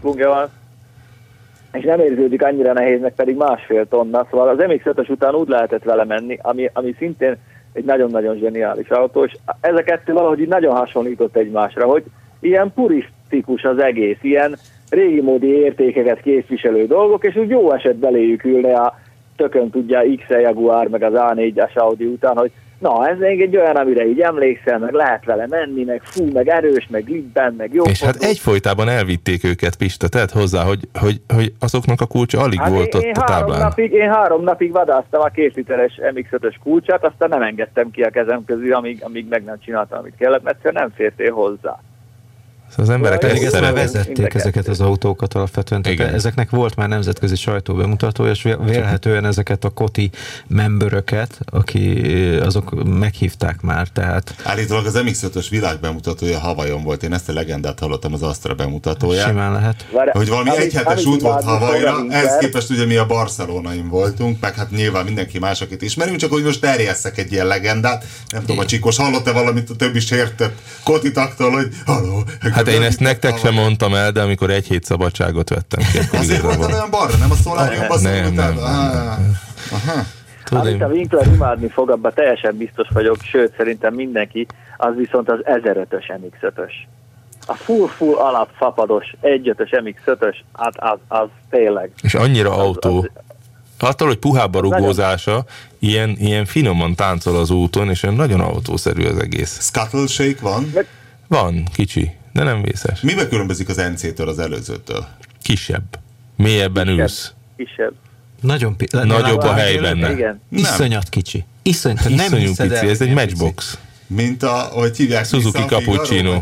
És nem érződik annyira nehéznek, pedig másfél tonna, szóval az em iksz ötös után úgy lehetett vele menni, ami, ami szintén egy nagyon-nagyon zseniális autó, és ezeket valahogy így nagyon hasonlított egymásra, hogy ilyen purisztikus az egész, ilyen régimódi értékeket képviselő dolgok, és úgy jó eset beléjük ülne a tökön tudja iksz el Jaguar, meg az á négyes Audi után, hogy na, ez még egy olyan, amire így emlékszel, meg lehet vele menni, meg fú, meg erős, meg glibben, meg jó. És fordul. Hát egyfolytában elvitték őket, Pista, tedd hozzá, hogy, hogy, hogy azoknak a kulcsa alig hát volt én, ott én a táblán. Napig, én három napig vadáztam a két literes em iksz ötös kulcsát, aztán nem engedtem ki a kezem közül, amíg, amíg meg nem csináltam, amit kellett, mert egyszerűen nem fértél hozzá. Szóval az emberek elég ezzel vezették ezeket az autókat alapvetően. Tehát ezeknek volt már nemzetközi sajtóbemutatója, és vélhetően ezeket a koti memberöket, aki azok meghívták már. Tehát... Állítólag az em iksz ötös világ bemutatója Havajon volt. Én ezt a legendát hallottam, az Astra bemutatója. Simán lehet. Hogy valami egy hetes út volt Havajra, ehhez képest ugye mi a Barcelonaim voltunk, meg hát nyilván mindenki más, akit ismerünk, csak hogy most terjesszek egy ilyen legendát. Nem tudom, a Csikos hallott-e valamit a többi sértett kotitaktól, hogy haló. Hát én ezt nektek sem mondtam el, de amikor egy hét szabadságot vettem. Azért voltad olyan balra, nem a szoláriumban szóltad? Amit a Winkler imádni fog, abban teljesen biztos vagyok, sőt szerintem mindenki, az viszont az ezerötös em iksz ötös. A full-full alap fapados egy ötös em iksz ötös, az, az, az tényleg. És annyira az, autó. Az, attól, hogy puhába rugózása, ilyen, ilyen finoman táncol az úton, és nagyon autószerű az egész. Scuttle shake van? Van, kicsi. De nem vészes. Miben különbözik az en cé-től az előzőtől? Kisebb. Mélyebben kisebb. Ülsz. Kisebb. Nagyon pi- Nagyobb a hely benne. Iszonyat kicsi. Iszonyat, Iszonyú nem hiszed el, pici. Ez egy matchbox. Mint a, hogy hívják, Suzuki Cappuccino.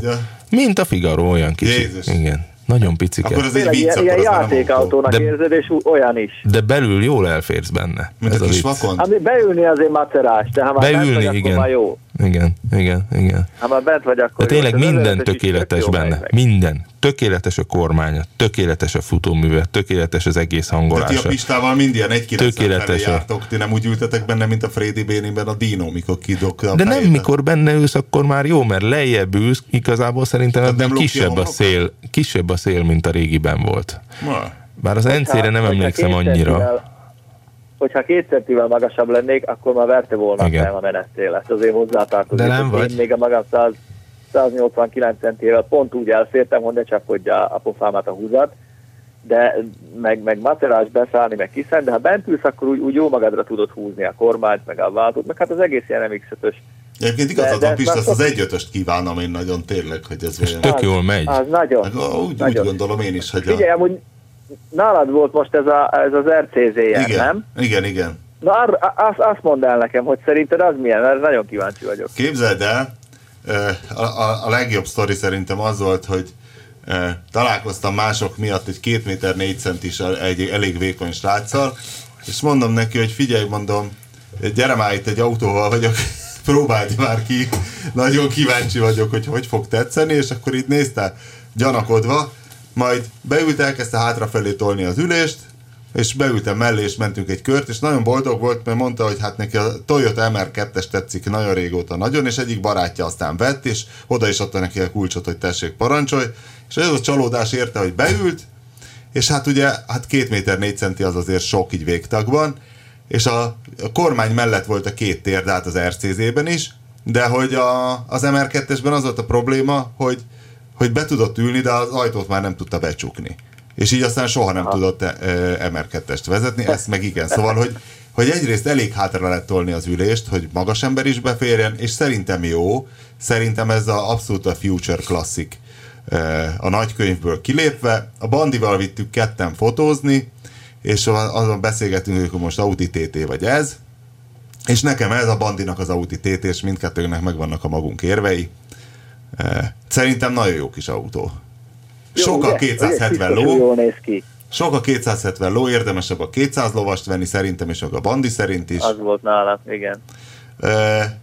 Mint a Figaro, olyan kicsi. Jézus. Igen. Nagyon piciket. Akkor az egy vicc, ilyen játékautónak érzed, és olyan is. De belül jól elférsz benne. Mint ez a kis vakon. Ami beülni azért macerás, de ha már beülni, bent vagy, igen. Akkor már jó. Igen, igen, igen. Ha már bent vagy, akkor de tényleg jó. Minden tökéletes tök benne. Meg. Minden. Tökéletes a kormánya, tökéletes a futóműve, tökéletes az egész hangolása. De ti a Pistával mind ilyen egy-kilencven jártok, ti nem úgy ültetek benne, mint a Frédi Béniben a Dino, mikor kidokta. De nem, mikor benne ülsz, akkor már jó, mert lejjebb ülsz, igazából szerintem kisebb a szél, kisebb a szél, mint a régiben volt. Bár az en cére nem emlékszem annyira. Hogyha két centivel magasabb lennék, akkor már verte volna fel a menetszél. Ezt azért hozzátartozik. De nem vagy. Még a magam száz, száznyolcvankilenc centével pont úgy elfértem, hogy ne csapkodja a pofámat a húzat, de meg, meg macerás beszállni, meg kiszen, de ha bent ülsz, akkor úgy, úgy jó magadra tudod húzni a kormányt, meg a váltót, meg hát az egész ilyen em iksz ötös. Egyébként igazad van, Pista, az egy ötöst kívánom én nagyon tényleg, hogy ez és tök jól megy. Az nagyon. Meg, úgy, nagyon. Úgy gondolom én is, hogy figyelj, a... amúgy nálad volt most ez, a, ez az er cé zé-en, nem? Igen, igen. Na azt, azt mondd el nekem, hogy szerinted az milyen, mert nagyon kíváncsi vagyok. Képzeld el, A, a, a legjobb sztori szerintem az volt, hogy e, találkoztam mások miatt egy két méter négy centis egy elég vékony sráccal, és mondom neki, hogy figyelj, mondom, gyere már itt egy autóval vagyok, próbálj már ki, nagyon kíváncsi vagyok, hogy hogy fog tetszeni, és akkor itt nézte gyanakodva, majd beült, elkezdte hátrafelé tolni az ülést, és beültem mellé, és mentünk egy kört, és nagyon boldog volt, mert mondta, hogy hát neki a Toyota em er kettes tetszik nagyon régóta nagyon, és egyik barátja aztán vett, és oda is adta neki a kulcsot, hogy tessék, parancsolj, és ez a csalódás érte, hogy beült, és hát ugye, hát két méter négy centi az azért sok így végtagban, és a, a kormány mellett volt a két tér, de hát az er cé zében is, de hogy a, az em er kettesben az volt a probléma, hogy, hogy be tudott ülni, de az ajtót már nem tudta becsukni. És így aztán soha nem ha. tudott e, e, em er kettest vezetni, ezt meg igen. Szóval, hogy, hogy egyrészt elég hátra lehet tolni az ülést, hogy magas ember is beférjen, és szerintem jó, szerintem ez a, abszolút a future klasszik e, a nagykönyvből kilépve. A Bandival vittük ketten fotózni, és azon beszélgetünk, hogy most Audi té té vagy ez, és nekem ez a Bandinak az Audi té té, és mindkettőnknek megvannak a magunk érvei. E, szerintem nagyon jó kis autó. Sok a kétszázhetven ló, sok a kétszázhetven ló, érdemesebb a kétszáz lovast venni szerintem, és a Bandi szerint is. Az volt nálam, igen.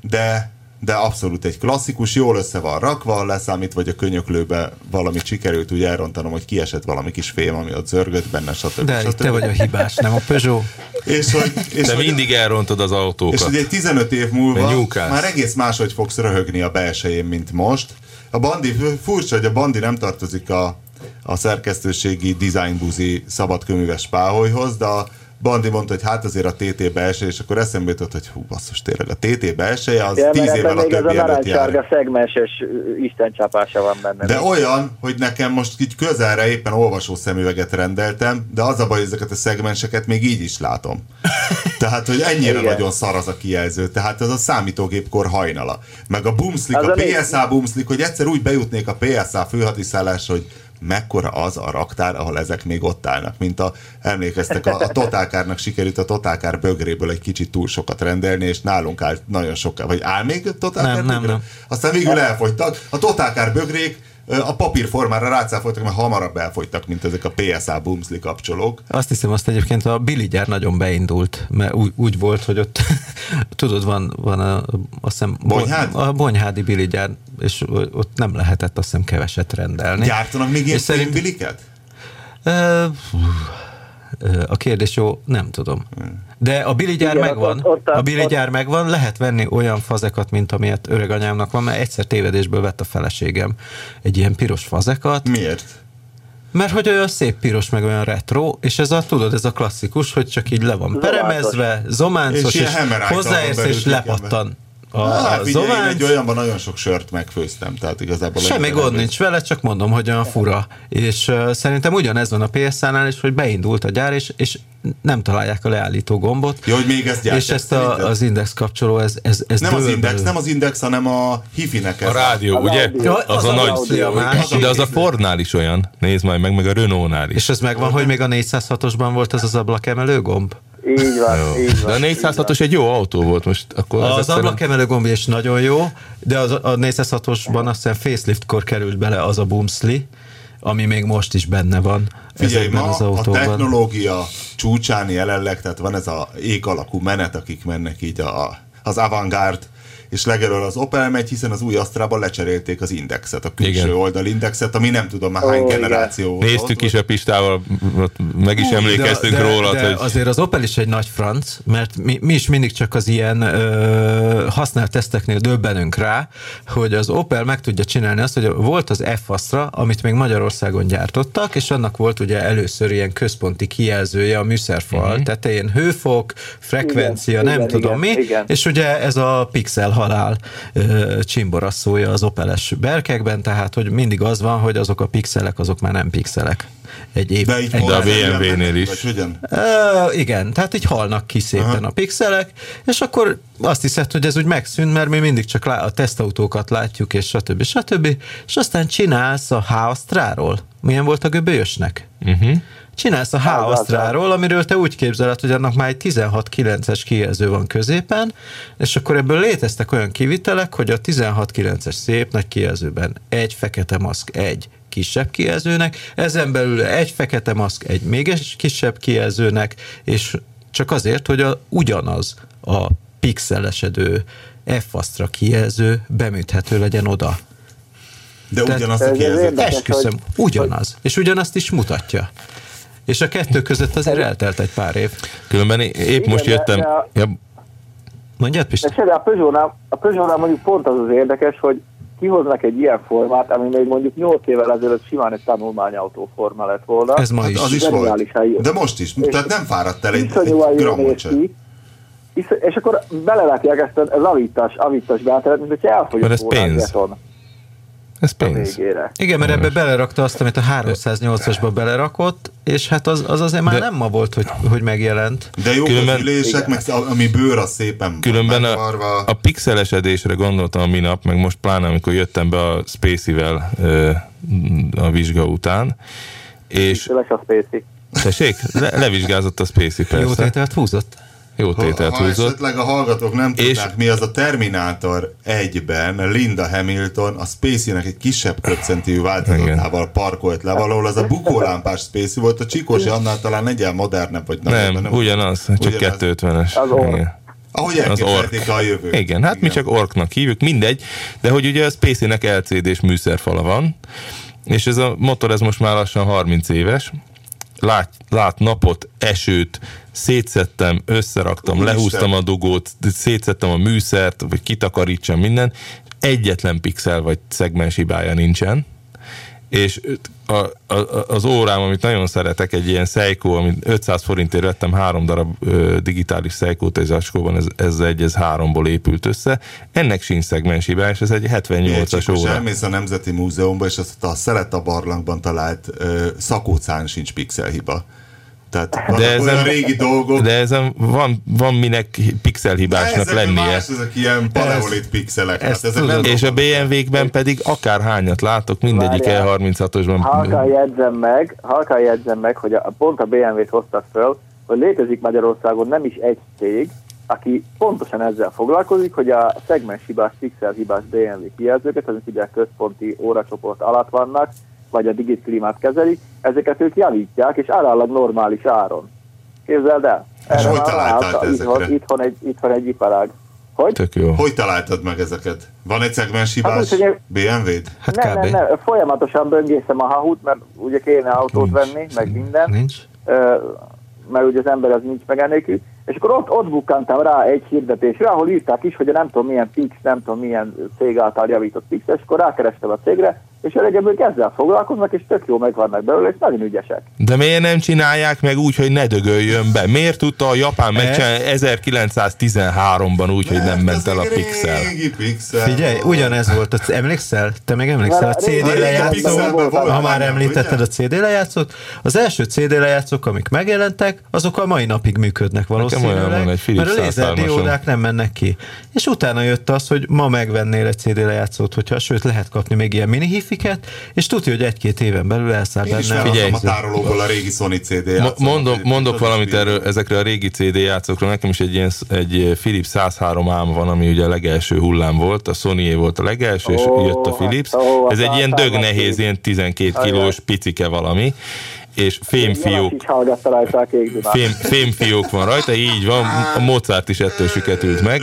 De, de abszolút egy klasszikus, jól össze van rakva, leszámít, vagy a könyöklőbe valamit sikerült úgy elrontanom, hogy kiesett valami kis fém, ami ott zörgött benne, stb. De stb. Te vagy a hibás, nem a Peugeot. És hogy, és de hogy, mindig elrontod az autókat. És hogy egy tizenöt év múlva már egész máshogy fogsz röhögni a belsején, mint most. A Bandi, furcsa, hogy a Bandi nem tartozik a, a szerkesztőségi dizájnbuzi szabadköműves páholyhoz, de a Bandi mondta, hogy hát azért a té té belseje, és akkor eszembe jutott, hogy hú, basszus, tényleg a té té belseje az tíz évvel a többi előtt jár. De szegmenses istencsapása van benne. De olyan, hogy nekem most így közelre éppen olvasó szemüveget rendeltem, de az a baj, hogy ezeket a szegmenseket még így is látom. Tehát, hogy ennyire igen. Nagyon szar az a kijelző. Tehát az a számítógépkor hajnala. Meg a bumszlik, az a, a pé es á bumszlik, hogy egyszer úgy bejutnék a pé es á főhadiszállásra, hogy mekkora az a raktár, ahol ezek még ott állnak, mint a, emlékeztek, a, a Totalcárnak sikerült a Total Car bögréből egy kicsit túl sokat rendelni, és nálunk áll nagyon sokkal, vagy áll még a Total Car nem, nem, nem. Aztán végül elfogytak. A Total Car bögrék a papírformára rácáfoltak, mert hamarabb elfogytak, mint ezek a pé es á bumszli kapcsolók. Azt hiszem, azt egyébként a Billy gyár nagyon beindult, mert úgy, úgy volt, hogy ott, tudod, van, van a, azt hiszem, Bonyhád? a Bonyhádi Billy gyár, és ott nem lehetett, azt hiszem, keveset rendelni. Gyártanak még ilyen szerint... biliket? E, a kérdés jó, nem tudom. De a Billy gyár igen, megvan, ott, ott, ott, a Billy gyár megvan, lehet venni olyan fazekat, mint amilyet öreganyámnak van, mert egyszer tévedésből vett a feleségem egy ilyen piros fazekat. Miért? Mert hogy olyan szép piros, meg olyan retro, és ez a, tudod, ez a klasszikus, hogy csak így le van peremezve, zománcos, és, és hozzáérsz, és lepattan. A, Há, a figyelj, zománc... egy olyanban nagyon sok sört megfőztem, tehát igazából... Semmi gond nincs vele, csak mondom, hogy olyan fura. És uh, szerintem ugyanez van a pé es á-nál is, hogy beindult a gyár, és, és nem találják a leállító gombot. Jó, hogy még ezt gyártják. És ezt a, az index kapcsoló, ez, ez, ez nem az index, nem az index, hanem a hifinek ez. A rádió, a ugye? Rádió. Az, az a, a nagy rádió, más, de az a Fordnál is olyan. Nézd majd meg, meg a Renault-nál is. És ez megvan, hogy még a négyszázhatos-ban volt ez az ablakemelő gomb? Így van, jó. így van. De a négyszázhatos egy jó autó volt most. Akkor az ablakemelő gomb is nagyon jó, de az, a négyszázhatosban azt hiszem faceliftkor került bele az a boomsli, ami még most is benne van. Figyelj, ma az autóban. A technológia csúcsán jelenleg, tehát van ez a ég alakú menet, akik mennek így a, a, az avantgárd, és legelőről az Opel megy, hiszen az új Astrában lecserélték az indexet, a külső igen. oldalindexet, ami nem tudom már hány oh, generáció. Néztük is a Pistával, meg is Új, emlékeztünk de, róla. De, de hogy... azért az Opel is egy nagy franc, mert mi, mi is mindig csak az ilyen ö, használt teszteknél döbbenünk rá, hogy az Opel meg tudja csinálni azt, hogy volt az F-Astra, amit még Magyarországon gyártottak, és annak volt ugye először ilyen központi kijelzője a műszerfal, uh-huh. tetején hőfok, frekvencia, igen, nem igen, tudom igen, mi, igen. és ugye ez a pixel halál csimborasszója az Opeles berkekben, tehát hogy mindig az van, hogy azok a pixelek, azok már nem pixelek. Egy év, de, egy de a bé em vé-nél is. Vagy, uh, igen, tehát így halnak ki szépen Aha. a pixelek, és akkor azt hiszed, hogy ez úgy megszűnt, mert mi mindig csak lá- a tesztautókat látjuk, és stb. stb. És aztán csinálsz a H-Astráról. Milyen volt a göbölyösnek? Uh-huh. Csinálsz a H-Astráról, amiről te úgy képzeled, hogy annak már egy tizenhat kilences kijelző van középen, és akkor ebből léteztek olyan kivitelek, hogy a tizenhat kilences szép nagy kijelzőben egy fekete maszk, egy kisebb kijelzőnek, ezen belül egy fekete maszk, egy még egy kisebb kijelzőnek, és csak azért, hogy a, ugyanaz a pixelesedő F-Astra kijelző beműthető legyen oda. De Te, ugyanaz a kijelző. Esküszöm, ugyanaz. Hogy... És ugyanazt is mutatja. És a kettő között azért eltelt egy pár év. Különben épp Igen, most jöttem... De a... ja. Mondjad, Pisti? De a Peugeot-nál, a Peugeot-nál mondjuk pont az az érdekes, hogy kihoznak egy ilyen formát, ami még mondjuk nyolc évvel ezelőtt simán egy tanulmányautó forma lett volna. Ez ma is. Hát az is volt. De most is. És tehát nem fáradt el egy, egy grammot sem. És akkor belerakják ezt az avítás, avítás beálltát, mint hogyha elfogyott volna a beton. Ez pénz. Igen, mert ebbe belerakta azt, amit a háromszáznyolcasba belerakott, és hát az, az azért már de, nem ma volt, hogy, hogy megjelent. De jó különben, az ülések, meg, ami bőr az szépen különben a, a pixelesedésre gondoltam a minap, meg most pláne, amikor jöttem be a Spacey-vel a vizsga után. És a Spacey. Tessék, le, levizsgázott a Spacey, persze. Jó tételt húzott. Jó tételt ha, ha esetleg a hallgatók nem és tudnák, mi az a Terminátor egyben Linda Hamilton a Spacey-nek egy kisebb köpcentű változatával parkolt le valahol, az a bukólámpás Spacey volt, a Csikosi annál talán legyen modernebb, vagy nem. Nem, ugyanaz, csak kettőötvenes. Ahogy elképzelték a jövő. Igen, hát igen. Mi csak orknak hívjuk, mindegy, de hogy ugye a Spacey-nek el cé dés műszerfala van, és ez a motor ez most már lassan harminc éves, Lát, lát napot, esőt, szétszettem, összeraktam, Isten. lehúztam a dugót, szétszettem a műszert, vagy kitakarítsam minden. Egyetlen pixel vagy szegmens hibája nincsen. És a, a, az órám, amit nagyon szeretek, egy ilyen Seiko, amit ötszáz forintért vettem, három darab ö, digitális Seikót az Askóban, ez, ez egy, ez háromból épült össze. Ennek sincs szegmens hibája, és ez egy hetvennyolcas óra. És elmész a Nemzeti Múzeumban, és azt a Szeleta barlangban talált ö, szakócán sincs pixelhiba. Tehát de ezen, régi dolgok. De ezen van, van minek pixelhibásnak lennie. Más, ezek ilyen paleolit pixelek. Ezt, hát, ezek és a bé em vé-kben pedig akárhányat látok, mindegyik E harminchatosban. Halkan jegyzem meg, halkan jegyzem meg, hogy a, pont a bé em vé-t hoztak föl, hogy létezik Magyarországon nem is egy cég, aki pontosan ezzel foglalkozik, hogy a szegmenshibás, pixelhibás bé em vé kijelzőket, azok ugye a központi óracsoport alatt vannak, vagy a digit klímát kezeli, ezeket ők javítják, és állallag normális áron. Képzeld el? És hogy találtad ezekre? Itthon egy, itthon egy iparág. Hogy? Tök jó. Hogy találtad meg ezeket? Van egy szegmenshibás hát, bé em vé-t? Hát nem, nem, nem, folyamatosan böngészem a hahút, mert ugye kéne autót nincs, venni, meg minden. Nincs. Mert ugye az ember az nincs meg enélkül. És akkor ott, ott bukkantam rá egy hirdetésre, ahol írták is, hogy nem tudom milyen pix, nem tudom milyen cég által javított pix, és akkor rákerestem a cégre, és egyébként ezzel foglalkoznak, és tök jó megvannak belőle, és nagyon ügyesek. De miért nem csinálják meg úgy, hogy ne dögöljön be? Miért tudta a japán megcsinálni ezerkilencszáztizenháromban úgy, hogy nem ment el a pixel? pixel. Figyelj, ugyanez volt, az, emlékszel? Te meg emlékszel a cé dé lejátszót? Ha már említetted a cé dé lejátszót, az első cé dé lejátszók, amik megjelentek, azok a mai napig működnek valószínűleg, mert a lézerdiódák nem mennek ki. És utána jött az, hogy ma megvennél egy cé dé lejátszót, hogyha sőt lehet kapni még ilyen mini hifi grafiket, és tudja, hogy egy-két éven belül elszáll benne. Én is a tárolóból a régi Sony cé dé játszókat. Mondom, mondok valamit erről, ezekről a régi cé dé játszókról. Nekem is egy ilyen egy Philips száz három ám van, ami ugye a legelső hullám volt, a Sonyé volt a legelső, és oh, jött a Philips. Ez egy ilyen dögnehéz, ilyen tizenkét kilós picike valami, és fémfiók, fém, fémfiók van rajta, így van, a Mozart is ettől süketült meg,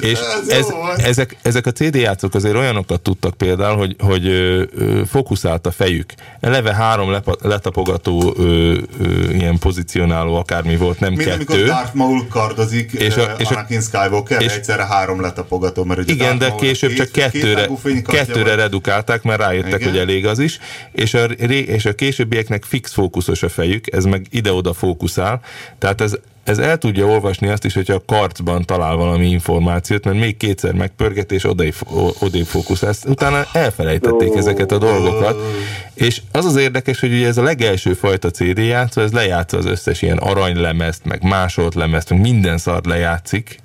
és ez, ezek, ezek a cé dé játszók azért olyanokat tudtak például, hogy, hogy ö, fókuszált a fejük. Eleve három lepa, letapogató ö, ö, ilyen pozícionáló akármi volt, nem Mind, kettő. Mint amikor Darth Maul kardozik, és a, és Anakin Skywalker, és egyszerre három letapogatót, mert ugye igen, de később két, csak kettőre, kettőre redukálták, mert rájöttek, igen, hogy elég az is, és a, és a későbbieknek fix fókuszos a fejük, ez meg ide-oda fókuszál, tehát ez, ez el tudja olvasni azt is, hogyha a karcban talál valami információt, mert még kétszer megpörgetés, odébb fókuszál. Utána elfelejtették ezeket a dolgokat, és az az érdekes, hogy ugye ez a legelső fajta cé dé játszó, ez lejátsza az összes ilyen aranylemezt, meg másolt lemezt, meg minden szart lejátszik,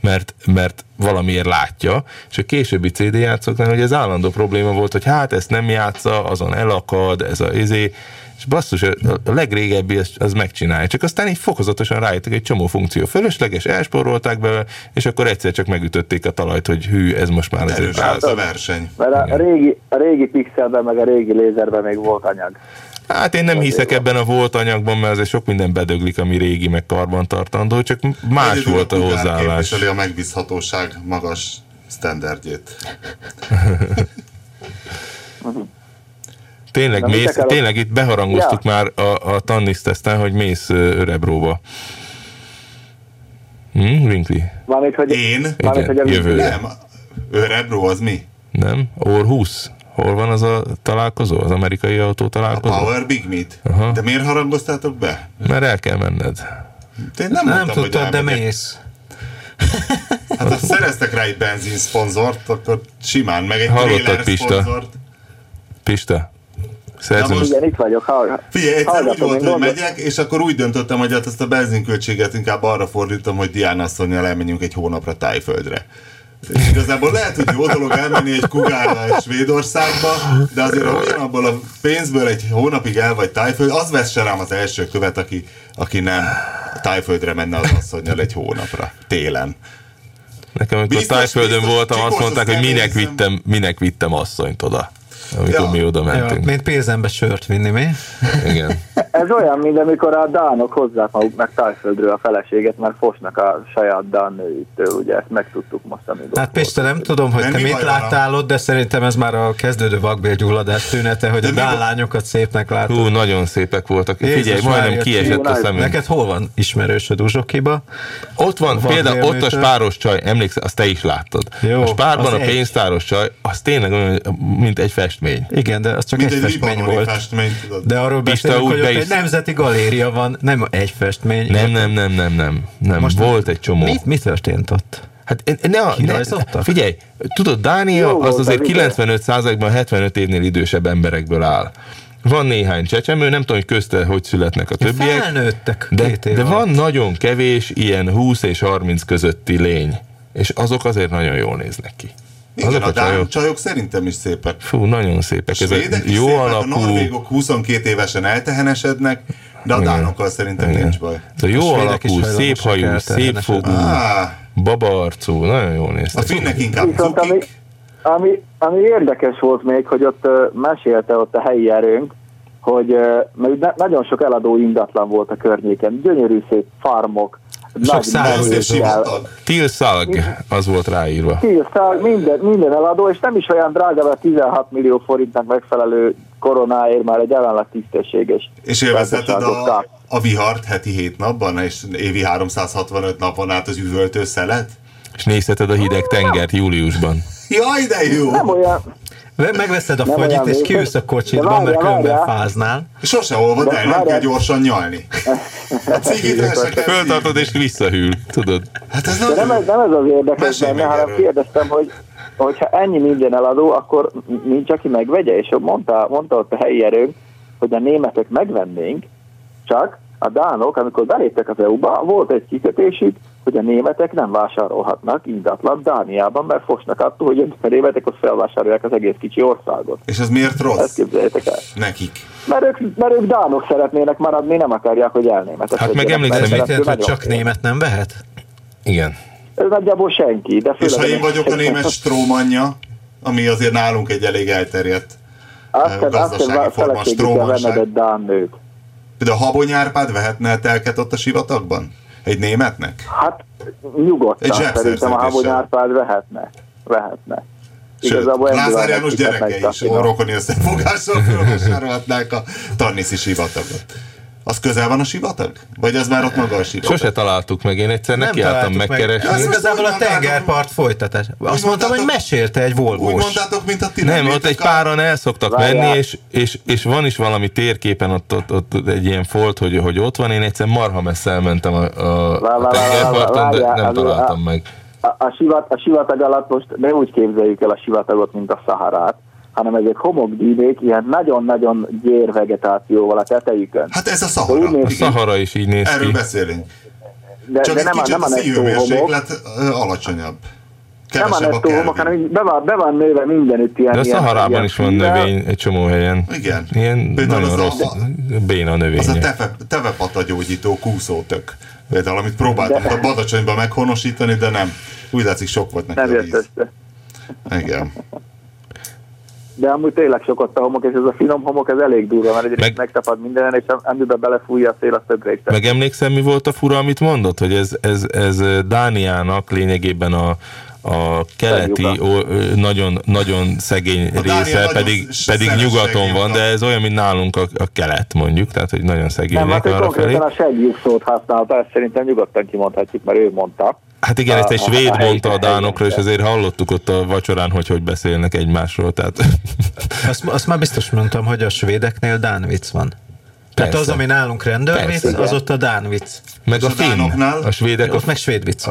mert, mert valamiért látja, és a későbbi cé dé játszóknál, hogy ez állandó probléma volt, hogy hát ezt nem játsza, azon elakad, ez a izé, és basszus, a legrégebbi az, az megcsinálja. Csak aztán így fokozatosan rájöttek, egy csomó funkció fölösleges, elspórolták bele, és akkor egyszer csak megütötték a talajt, hogy hű, ez most már az erős a verseny. Mert a régi, a régi pixelben, meg a régi lézerben még volt anyag. Hát én nem hiszek ebben a volt anyagban, mert azért sok minden bedöglik, ami régi, meg karbantartandó, csak más egyedül volt a, a hozzáállás. Képviseli a megbízhatóság magas sztenderdjét. Tényleg, mész, tényleg itt beharangoztuk ja. már a, a Tannisz teszten, hogy mész Örebróba. Hm, Winkli? Mármint, hogy én? Mármint, hogy jövőre. Nem, Örebró az mi? Nem, Orhus. Hol van az a találkozó? Az amerikai autó találkozó? A Power Big Meet. Aha. De miért harangoztátok be? Mert el kell menned. Én nem nem mondtam, tudtad, de mész. Hát ha szereztek rá egy benzinszponzort, akkor simán, meg egy trailerszponzort. Pista, szerzünk. Igen, itt vagyok. Hallgat. Figyelj, egyszer úgy volt, hogy megyek, és akkor úgy döntöttem, hogy hát ezt a benzinköltséget inkább arra fordítom, hogy Diana asszonnyal elmenjünk egy hónapra Tájföldre. És igazából lehet, hogy jó dolog elmenni egy kugára Svédországba, de azért olyan abból a pénzből egy hónapig el vagy Tájföld, az vesse rám az első követ, aki, aki nem Tájföldre menne az asszonnyal egy hónapra, télen. Nekem, amikor biztos, Tájföldön biztos, voltam, azt mondták, hogy minek vittem, minek vittem asszonyt oda. Amikor ja. mi oda mentünk. Ja, mint pénzembe sört vinni, mi? Igen. Ez olyan, mint amikor a dánok hozzák maguknak Tájföldről a feleséget, mert fosnak a saját dán nőitől, ugye ezt megtudtuk most, amikor hát Pista, nem tudom, hogy nem te mi mit láttál ott, de szerintem ez már a kezdődő vakbélgyulladás tűnete, hogy de a dán lányokat szépnek látod. Hú, nagyon szépek voltak. Jézus, figyelj, majdnem kiesett a szemünk. Neked hol van ismerősöd Uzsokiba? Ott van, a például ott a spáros csaj, emlékszel, azt te is láttad. Jó, a spárban a pénztáros csaj, az tényleg olyan, mint egy fest. Igen, de az csak mint egy, egy festmény volt. Festmény, de arról beszélünk, hogy ott is... egy nemzeti galéria van, nem egy festmény. Nem, nem, nem, nem, nem. nem. Most volt egy csomó. Mi, mi történt ott? Hát, ne, ne, ne, figyelj, tudod, Dánia jó, az azért kilencvenöt százalékban hetvenöt évnél idősebb emberekből áll. Van néhány csecsemő, nem tudom, hogy közte hogy születnek a többiek. Felnőttek. De, de van nagyon kevés ilyen húsz és harminc közötti lény. És azok azért nagyon jól néznek ki. Igen, azok a dán csajok. csajok szerintem is szépek. Fú, nagyon szépek. A svédek is jó szépek, alakú... a norvégok huszonkettő évesen eltehenesednek, de a dánokkal szerintem igen. nincs baj. A jó a alakú, szép hajú, szép fogú, ah. babaarcú, nagyon jól néztek. A finnek inkább viszont, ami, ami, ami érdekes volt még, hogy ott uh, mesélte ott a helyi erőnk, hogy uh, ne, nagyon sok eladó ingatlan volt a környéken. Gyönyörű szép farmok, sok szállító. Tilszalg, az volt ráírva. Tilszalg, minden, minden eladó, és nem is olyan drága, mert tizenhat millió forintnak megfelelő koronáért már egy ellenleg tisztességes. És élvezheted a, a vihart heti hét napban, és évi háromszázhatvanöt napon át az üvöltő szelet? És nézheted a hideg tengert júliusban. Jaj, de jó! Nem olyan... Megveszed a nem fagyit, és kiülsz a kocsitban, mert különben fáznál. Sose olvad el, nem kell gyorsan nyalni. A cigitáseket föltartod, és visszahűl, tudod. Hát ez nem, ez, nem ez az érdekes, hanem kérdeztem, hogy hogyha ennyi minden eladó, akkor nincs, aki megvegye, és mondta, mondta ott a helyi erőnk, hogy a németek megvennénk, csak a dánok, amikor beléptek az é u-ba, volt egy kikötésük, hogy a németek nem vásárolhatnak ingatlan Dániában, mert fosnak attól, hogy a németek ott felvásárolják az egész kicsi országot. És ez miért rossz? Ezt képzeljétek el. Nekik. Mert ők, mert ők dánok szeretnének maradni, nem akarják, hogy elnémetek. Hát meg emlékszem, hogy csak német, német nem vehet? Igen. Ez nagyjából senki. De és ha én vagyok a német strómanja, ami azért nálunk egy elég elterjedt aztán, gazdasági forma, strómanság. De a Habony Árpád vehetne a telket ott a sivatagban? Egy németnek? Hát nyugodtan szerintem a Habony Árpád vehetne. vehetne. Sőt, Lázár János gyerekei is a rokoni összefogással felvásárolhatnák a tanniszi sivatagot. Az közel van a sivatag? Vagy az már ott maga a sivatag? Sose találtuk meg, én egyszer nekiálltam megkeresni. Meg. Ez igazából a tengerpart folytatás. Azt mondtátok, mondtam, hogy mesélte egy Volvós. Úgy mondtátok, mint a ti. Nem, ott egy páran el szoktak Vájá. menni, és, és, és van is valami térképen ott, ott, ott egy ilyen folt, hogy, hogy ott van. Én egyszer marha messze elmentem a, a, a tengerparton, de nem találtam meg. A, a, sivat, a sivatag alatt most nem úgy képzeljük el a sivatagot, mint a Szaharát, hanem ezek homokdínék, ilyen nagyon-nagyon gyér vegetációval a tetejükön. Hát ez a Szahara. A Szahara is így néz ki. Erről beszélünk. De, Csak de egy nem kicsit a, a szívőmérséklet alacsonyabb. Kevesebb nem a nettó homok, hanem be van, be van nőve mindenütt ilyen. De a Szaharában ilyen, is van növény egy csomó helyen. Igen. Ilyen például nagyon rossz, a, béna növénye. Az a tefe, tevepatagyógyító kúszótök. Például, amit próbáltam de. a Badacsonyba meghonosítani, de nem. Úgy látszik, sok volt neki a víz. Igen. De amúgy tényleg sok ott a homok, és ez a finom homok, ez elég durva, mert egyrészt meg... megtapad minden, és amiben belefújja a szél, azt többre is. Megemlékszem, mi volt a fura, amit mondott, hogy ez, ez, ez Dániának lényegében a, a keleti, o, nagyon, nagyon szegény a része, pedig, pedig nyugaton van, de ez olyan, mint nálunk a, a kelet, mondjuk, tehát, hogy nagyon szegények arrafelé. Nem, hát konkrétan a segjük szót használta, ezt szerintem nyugodtan kimondhatjuk, mert ő mondta. Hát igen, a, ezt egy svéd a mondta a dánokra, és azért hallottuk ott a vacsorán, hogy hogy beszélnek egymásról. Tehát. Azt, azt már biztos mondtam, hogy a svédeknél dánvic van. Persze. Tehát az, ami nálunk rendőrvic, az ott a dánvic. Meg és a, a finn, a svédek. Ott meg svédvic.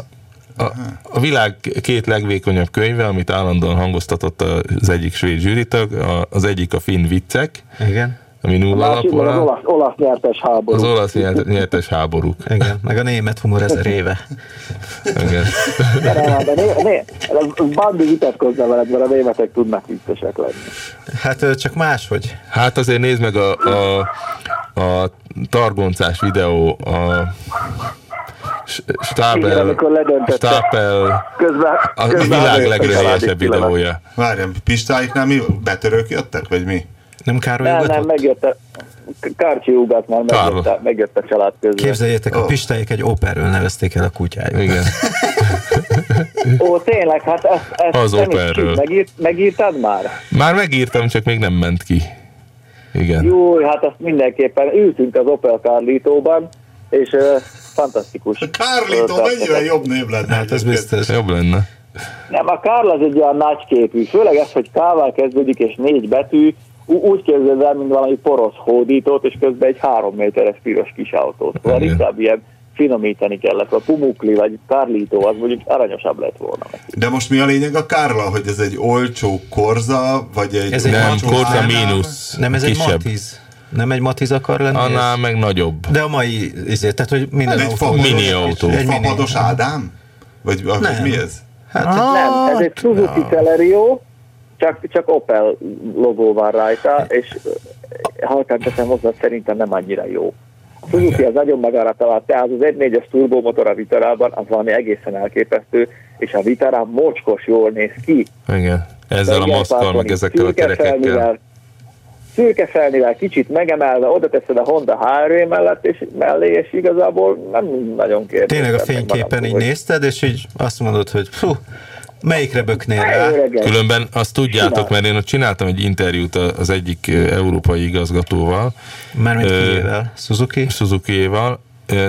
A, a világ két legvékonyabb könyve, amit állandóan hangoztatott az egyik svéd zsűritag, az egyik a finn viccek. Igen. Ami nulla alapú. Az olasz, olasz nyertes háború. Az olasz nyertes háborúk. Igen, meg a német humor ezer éve. Igen. De né, Bandi vitatkozna veled, mert a németek tudnak viccesek lenni. Hát csak máshogy. Hát azért nézd meg a, a, a targoncás videó, a Stápel, Stápel közben, a közben világ legröhelyesebb videója. Várjál, Pistáiknál mi betörők jöttek, vagy mi? Nem Károly nem, nem, megjött a Kárcsi Ugat, már megjött a, megjött a család közben. Képzeljétek, a Pistáik egy operről nevezték el a kutyájuk. Igen. Ó, tényleg, hát ezt, ezt az operről. Megírt, megírtad már? Már megírtam, csak még nem ment ki. Igen. Jó, hát azt mindenképpen ültünk az Opel Carlitóban, és uh, fantasztikus. A Carlito mennyire jobb név lenne? Hát ez biztos. Jobb lenne. Nem, a Carl az egy olyan nagy képű, főleg ez, hogy K-val kezdődik, és négy betű, úgy képzeld el, mint valami porosz hódítót, és közben egy három méteres piros kis autót. Szóval inkább ilyen finomítani kellett. A Pumukli vagy Carlito, az mondjuk aranyosabb lett volna. De most mi a lényeg a Carla, hogy ez egy olcsó Corsa, vagy egy... Ez egy nem, Corsa mínusz. Nem, ez kisebb. Egy Matiz. Nem egy Matiz akar lenni? Annál ez? Meg nagyobb. De a mai, ezért, tehát, hogy minden nem, autó. Egy mini autó. Egy fapados Ádám? Vagy mi ez? Hát, ah, nem, ez egy Suzuki Celerio, Csak, csak Opel logó van rajta, és halkán teszem hozzá, szerintem nem annyira jó. A Suzuki az nagyon magára talált, tehát az egy négyes turbomotor a Vitarában, az valami egészen elképesztő, és a Vitara mocskos jól néz ki. Igen, ezzel a maszkkal, meg ezekkel a kerekekkel. Szürke felnivel, kicsit megemelve, oda teszed a Honda há er vé mellett, és mellé, és igazából nem nagyon kérdés. Tényleg a fényképen így nézted, és így azt mondod, hogy fú, melyikre böknél rá? Különben azt tudjátok, mert én ott csináltam egy interjút az egyik európai igazgatóval. Mármint kiével? Suzuki? Suzuki-éval,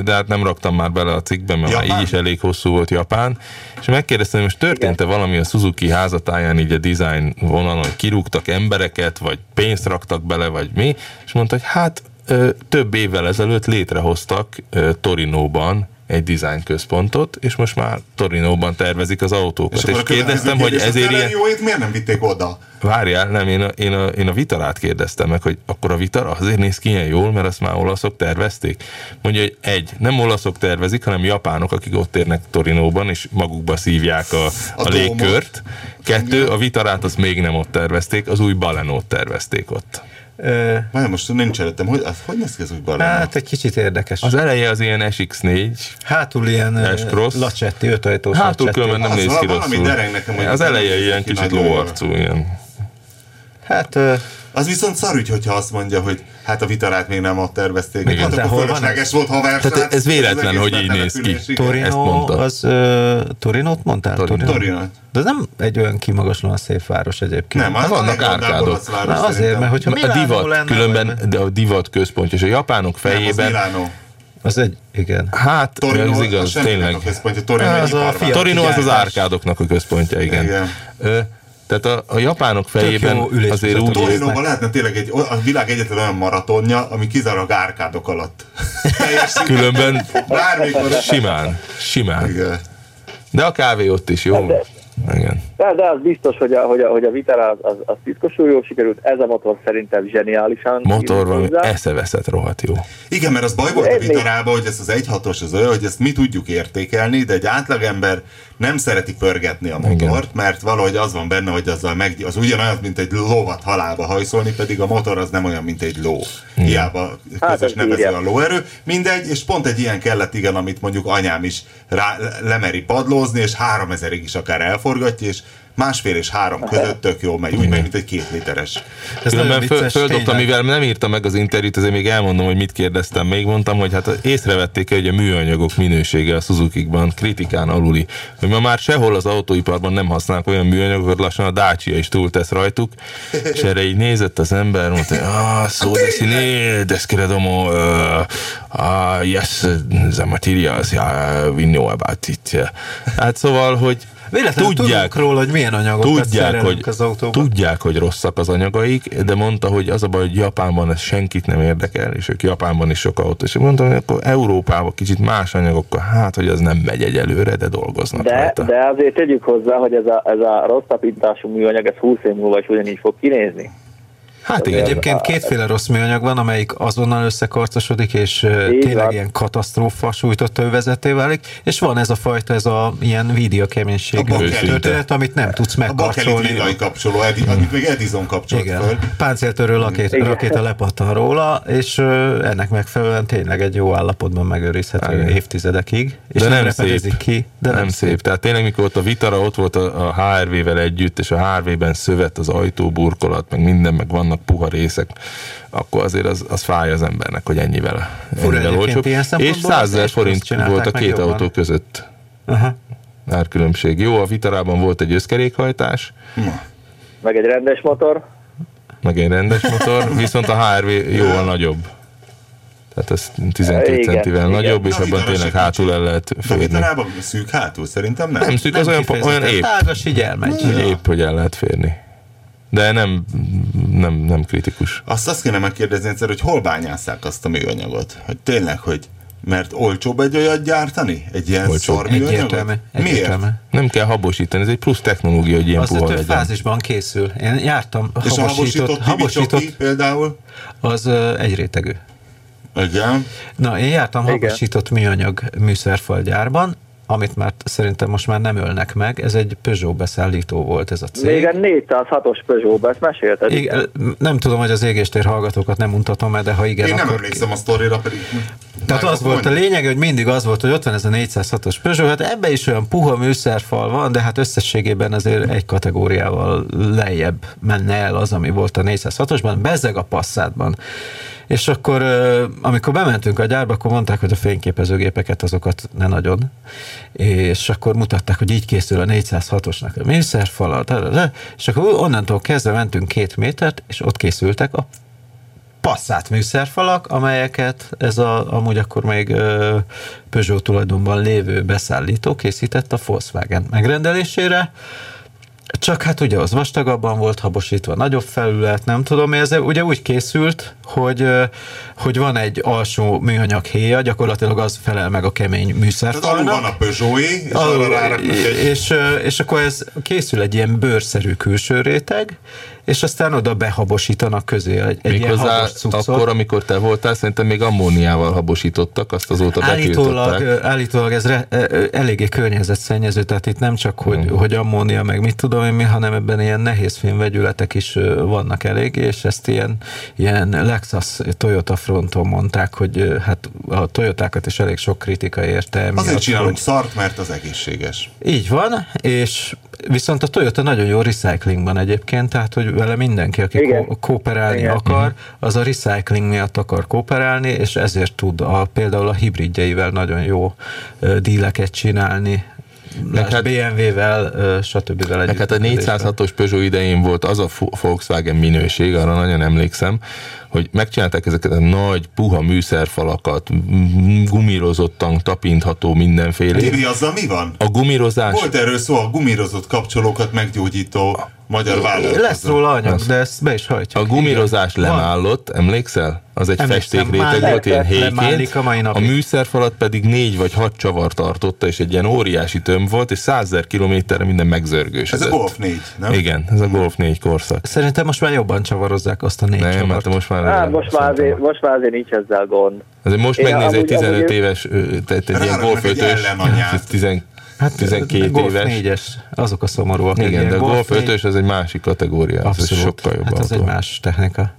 de hát nem raktam már bele a cikkbe, mert Japán? Már így is elég hosszú volt Japán. És megkérdeztem, hogy most történt-e valami a Suzuki házatáján, így a design vonalon, hogy kirúgtak embereket, vagy pénzt raktak bele, vagy mi? És mondta, hogy hát több évvel ezelőtt létrehoztak Torinóban egy design központot, és most már Torinóban tervezik az autókat. És, és kérdeztem, hogy ezért ilyen... Jó, itt miért nem vitték oda? Várjál, nem, én a, én, a, én a Vitarát kérdeztem meg, hogy akkor a Vitara azért néz ki ilyen jól, mert azt már olaszok tervezték. Mondja, hogy egy, nem olaszok tervezik, hanem japánok, akik ott érnek Torinóban, és magukba szívják a, a, a légkört. Kettő, a Vitarát azt még nem ott tervezték, az új Balenót tervezték ott. Ö... Már most nincs előttem, hogy, hogy néz ki az új Baleno? Hát egy kicsit érdekes. Az eleje az ilyen es iksz négy. Hátul ilyen Lacetti, ötajtós Hátul Lacetti. Különben nem az néz ki rosszul. Nekem, az eleje ilyen kicsit lóarcú. Ilyen. Hát... Ö... Az viszont szarügy, hogyha azt mondja, hogy hát a Vitarát még nem ott tervezték. Hát akkor fölösleges volt, ha versállt. Tehát ez véletlen, ez hogy így néz ki. Torino, az... Uh, Torinót mondtál? Torino. Torino. De ez nem egy olyan kimagaslóan szép város egyébként. Nem, az vannak árkádok. Az azért, mert hogyha Milánó a divat, lenne, különben, de a divat központja, és a japánok fejében... Nem, az Milánó. Az egy, igen. Hát, Torino, ez igaz, az tényleg. A központja, Torino, az a Torino az az árkádoknak a központja, igen. igen. Tehát a, a japánok fejében azért úgy... Torinóban lehetne tényleg egy, a világ egyetlen olyan maratonja, ami kizárólag árkádok alatt. Különben bármikor... simán, simán. Igen. De a kávé ott is, jó? Hát de, igen. De, de az biztos, hogy a, hogy a, hogy a Vitara az, az, az tiszkosul jól sikerült. Ez a motor szerintem zseniálisan. Motor valami eszeveszett rohadt jó. Igen, mert az baj volt a Vitarában, hogy ez az egy hatos az olyan, hogy ezt mi tudjuk értékelni, de egy átlagember nem szereti pörgetni a motort, igen. Mert valahogy az van benne, hogy azzal meg, az ugyanolyan, mint egy lovat halálba hajszolni, pedig a motor az nem olyan, mint egy ló. Igen. Hiába közös hát nevező a lóerő. Mindegy, és pont egy ilyen kellett, igen, amit mondjuk anyám is rá, lemeri padlózni, és háromezerig is akár elforgatja, és másfél és három között tök jól megy, úgy megy, mint egy két literes. Különben földobtam, mivel nem írta meg az interjút, ezért még elmondom, hogy mit kérdeztem. Még mondtam, hogy hát észrevették, hogy a műanyagok minősége a Suzukikban kritikán aluli. Hogy ma már sehol az autóiparban nem használnak olyan műanyagokat, lassan a Dacia is túltesz rajtuk, és erre így nézett az ember, mondta, hogy ah, szó desiné, descredomo, ah, yes, the materials, we know about it. Hát szóval, hogy véletlenül tudják róla, hogy milyen anyagokat szerelünk az autóban. Tudják, hogy rosszak az anyagaik, de mondta, hogy az a baj, hogy Japánban ez senkit nem érdekel, és ők Japánban is sok autó. És mondtam, hogy akkor Európában kicsit más anyagokkal, hát, hogy az nem megy egyelőre, de dolgoznak de, rajta. De azért tegyük hozzá, hogy ez a, ez a rossz tapintású műanyag, ez húsz év múlva is ugyanígy fog kinézni. Hát igen, egyébként kétféle rossz műanyag van, amelyik azonnal összekarcosodik, és így tényleg van. Ilyen katasztrófa sújtott övezetté válik, és van ez a fajta, ez a ilyen videókeménységű történet, amit nem tudsz megkarcolni. A bakelit villai kapcsoló, edi, amit még Edison kapcsolt igen. Föl. Páncéltörő lakét, rakéta lepattan róla, és ennek megfelelően tényleg egy jó állapotban megőrizhető évtizedekig, és de nem, nem repedezik ki. De nem, nem szép. szép. Tehát tényleg, mikor ott a Vitara ott volt a há er vé-vel együtt, és a há er vé-ben szövet az ajtóburkolat, meg minden, meg vannak puha részek, akkor azért az, az fáj az embernek, hogy ennyivel, ennyivel olcsóbb. És százezer forint volt a két autó van. Között. Aha. Árkülönbség. Jó, a Vitarában volt egy összkerékhajtás. Na. Meg egy rendes motor. Meg egy rendes motor, viszont a há er vé jóval nagyobb. Tehát ez tizenkét igen, centivel igen. nagyobb, és na, abban tényleg hátul el lehet férni. De Vitarában szűk hátul, szerintem nem. Nem szűk, nem az olyan, olyan épp. Tágas így elmegy. Épp, hogy el lehet férni. De nem, nem, nem kritikus. Azt azt kéne megkérdezni egyszer, hogy hol bányásszák azt a műanyagot? Hogy tényleg, hogy mert olcsóbb egy olyat gyártani? Egy ilyen szar műanyagot? Miért? Nem kell habosítani, ez egy plusz technológia, hogy ilyen az puha legyen. Az öt fázisban készül. Én jártam és habosított. És a habosított, habosított ki, például? Az uh, egy rétegű. Igen. Na, én jártam igen. habosított műanyag műszerfalgyárban, amit már szerintem most már nem ölnek meg, ez egy Peugeot beszállító volt ez a cég. Még egy négyszázhatos Peugeot-ba, ezt mesélted? Igen, nem tudom, hogy az égéstér hallgatókat nem mutatom el, de ha igen, én nem emlékszem ki... a sztorira pedig. Tehát az volt mondja. A lényeg, hogy mindig az volt, hogy ott van ez a négyszázhatos Peugeot, hát ebbe is olyan puha műszerfal van, de hát összességében azért egy kategóriával lejjebb menne el az, ami volt a négyszázhatosban, bezzeg a Passatban. És akkor, amikor bementünk a gyárba, akkor mondták, hogy a fényképezőgépeket azokat ne nagyon. És akkor mutatták, hogy így készül a négyszázhatosnak a műszerfal, és akkor onnantól kezdve mentünk két métert, és ott készültek a Passat műszerfalak, amelyeket ez a, amúgy akkor még Peugeot tulajdonban lévő beszállító készített a Volkswagen megrendelésére, Csak hát ugye az vastagabban volt habosítva, nagyobb felület, nem tudom, ez ugye úgy készült, hogy, hogy van egy alsó műanyag héja, gyakorlatilag az felel meg a kemény műszerfalnak. Tehát alul van a Peugeot-é, és alul, és, és, és akkor ez készül egy ilyen bőrszerű külső réteg, és aztán oda behabosítanak közé egy még ilyen habos cuccot. Akkor, amikor te voltál, szerintem még ammóniával habosítottak, azt azóta betiltották. Állítólag ez re, eléggé környezetszennyező, tehát itt nem csak, hogy, hmm. hogy ammónia, meg mit tudom én mi, hanem ebben ilyen nehézfém vegyületek is vannak eléggé, és ezt ilyen, ilyen Lexus Toyota fronton mondták, hogy hát a Toyotákat is elég sok kritika érte. Azért csinálunk hogy... szart, mert az egészséges. Így van, és viszont a Toyota nagyon jó recyclingban egyébként, tehát hogy vele mindenki, aki ko- kooperálni Igen. akar, az a recycling miatt akar kooperálni, és ezért tud a, például a hibridjeivel nagyon jó uh, díleket csinálni, hát, bé em vé-vel, uh, stb. Együtt. Hát a négyszázhatos Peugeot idején volt az a Volkswagen minőség, arra nagyon emlékszem, hogy megcsinálták ezeket a nagy, puha műszerfalakat, gumírozottan tapintható mindenféle. Tibi, azzal mi van? A gumírozás. Volt erről szó, a gumírozott kapcsolókat meggyógyító magyar vállalkozó. Lesz róla anyag, de ezt be is hajtjuk. A gumírozás igen. lemállott, emlékszel? Az egy festékréteg volt, ilyen héjként. A, a műszerfalat pedig négy vagy hat csavar tartotta, és egy ilyen óriási tömb volt, és százezer kilométerre minden megzörgősödött. Ez a Golf négy, nem? Igen, ez a Golf négy korszak. Szerintem most már jobban csavarozzák azt a négy nem, csavart. Hát most már Á, most, már azért, most már azért nincs ezzel gond. Azért most megnézed tizenöt éves, tehát egy ilyen Golf ötös, hát tizenkét Golf éves. négyes, azok a szomorúak. Igen, de a Golf ötös az egy másik kategória. Abszolút. Ez sokkal jobb. Hát az egy más technika.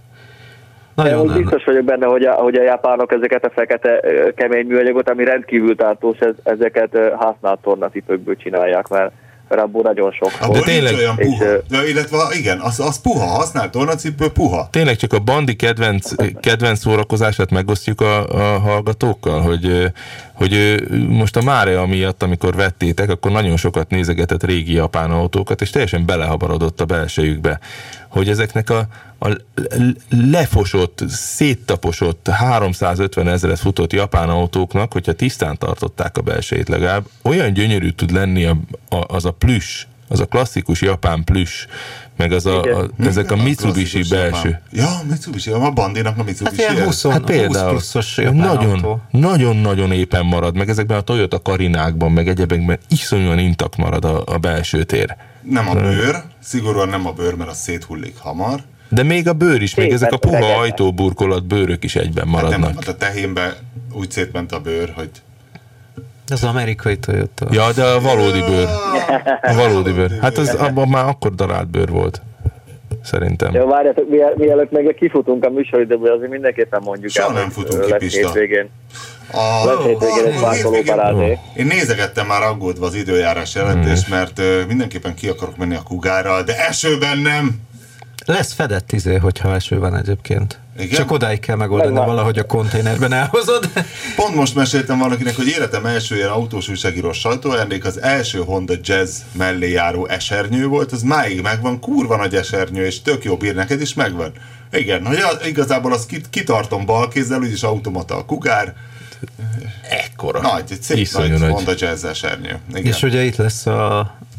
Nagyon biztos vagyok benne, hogy a, hogy a japánok ezeket a fekete kemény műanyagot, ami rendkívül tartós, ez, ezeket használt tornacipőkből csinálják, mert mert abból nagyon sok. Abból tényleg olyan puha. Ja, illetve igen, az, az puha, használt tornacipő puha. Tényleg csak a bandi kedvenc, kedvenc szórakozását megosztjuk a, a hallgatókkal, hogy, hogy most a Mária miatt, amikor vettétek, akkor nagyon sokat nézegetett régi japán autókat, és teljesen belehabarodott a belsejükbe, hogy ezeknek a, a lefosott, széttaposott háromszázötven ezret futott japán autóknak, hogyha tisztán tartották a belsejét legalább, olyan gyönyörű tud lenni a, a, az a plüss, az a klasszikus japán plüss, meg az a, a, ezek a Mitsubishi a belső. Japán. Ja, Mitsubishi, a bandinak a Mitsubishi. Hát ilyen húsz, hát például, nagyon, nagyon-nagyon éppen marad, meg ezekben a Toyota Karinákban, meg egyebekben iszonyúan intakt marad a, a belső tér. Nem a bőr, szigorúan nem a bőr, mert az széthullik hamar. De még a bőr is, még ezek a puha ajtóburkolat bőrök is egyben maradnak. Hát nem, hát a tehénben úgy szétment a bőr, hogy... Ez az amerikai Toyota. Ja, de a valódi bőr. A valódi bőr. Hát az abban már akkor darált bőr volt. Szerintem. Jó, várjátok, mielőtt meg kifutunk a műsoridőből, azért mindenképpen mondjuk Soha el, nem futunk ki, Pista. A, a, a, a, én nézegettem már aggódva az időjárás jelentést, hmm. mert uh, mindenképpen ki akarok menni a Kugárral, de esőben nem! Lesz fedett izé, hogyha eső van egyébként. Igen? Csak odáig kell megoldani, nem valahogy a konténerben elhozod. Pont most meséltem valakinek, hogy életem első ilyen autós újságíró sajtójándék az első Honda Jazz mellé járó esernyő volt, az máig megvan, kurva nagy esernyő, és tök jó bír, neked is megvan. Igen, hogy az, igazából azt kitartom balkézzel, úgyis automata a Kugár. Ekkora. Nagy, egy szép nagy, nagy Honda Jazz esernyő. Igen. És ugye itt lesz a,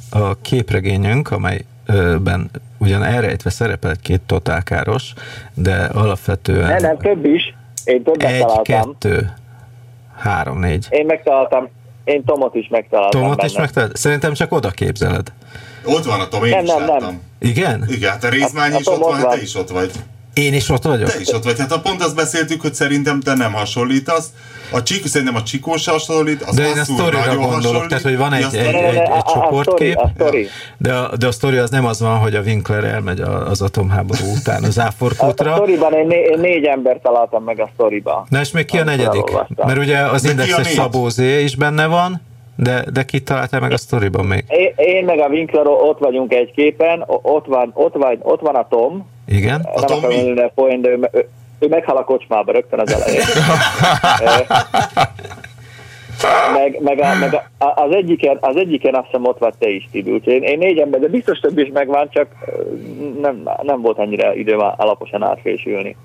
a képregényünk, amelyben ugyan elrejtve szerepel két totálkáros, de alapvetően... Nem, nem, több is. Én többet egy, találtam. Kettő, három, négy. Én megtaláltam. Én Tomot is megtaláltam. Tomot benne. Is megtaláltam. Szerintem csak oda képzeled. Ott van a Tom, én nem, is nem, láttam. Nem. Igen? Igen, hát a Rézmány a, is a ott van, van, te is ott vagy. Én is ott vagyok. Te is ott vagy. Hát a pont azt beszéltük, hogy szerintem te nem hasonlítasz. A csík, szerintem a Csikó se hasonlít, az Asszúr nagyon gondolok, hasonlít. Tehát, hogy van egy, egy, egy, egy, egy csoportkép, a, a story, a de, a, de a sztori az nem az van, hogy a Winkler elmegy az atomháború után az Áforkútra. A sztoriban én, né, én négy ember találtam meg a sztoriban. Na és még ki a negyedik? Mert ugye az de Indexes Szabó Zé is benne van, de, de ki találtál meg a sztoriban még? Én, én meg a Winkler, ott vagyunk egy képen, ott van, ott van, ott van a Tom. Igen. A nem akarom ülni a poén, de ő, ő meghal a kocsmába rögtön az elején. meg, meg, a, meg a, az, egyiken, az egyiken azt hiszem ott vagy te is, Tibi. Úgyhogy én, én négy ember, de biztos több is megvan, csak nem, nem volt annyira időm alaposan átfésülni.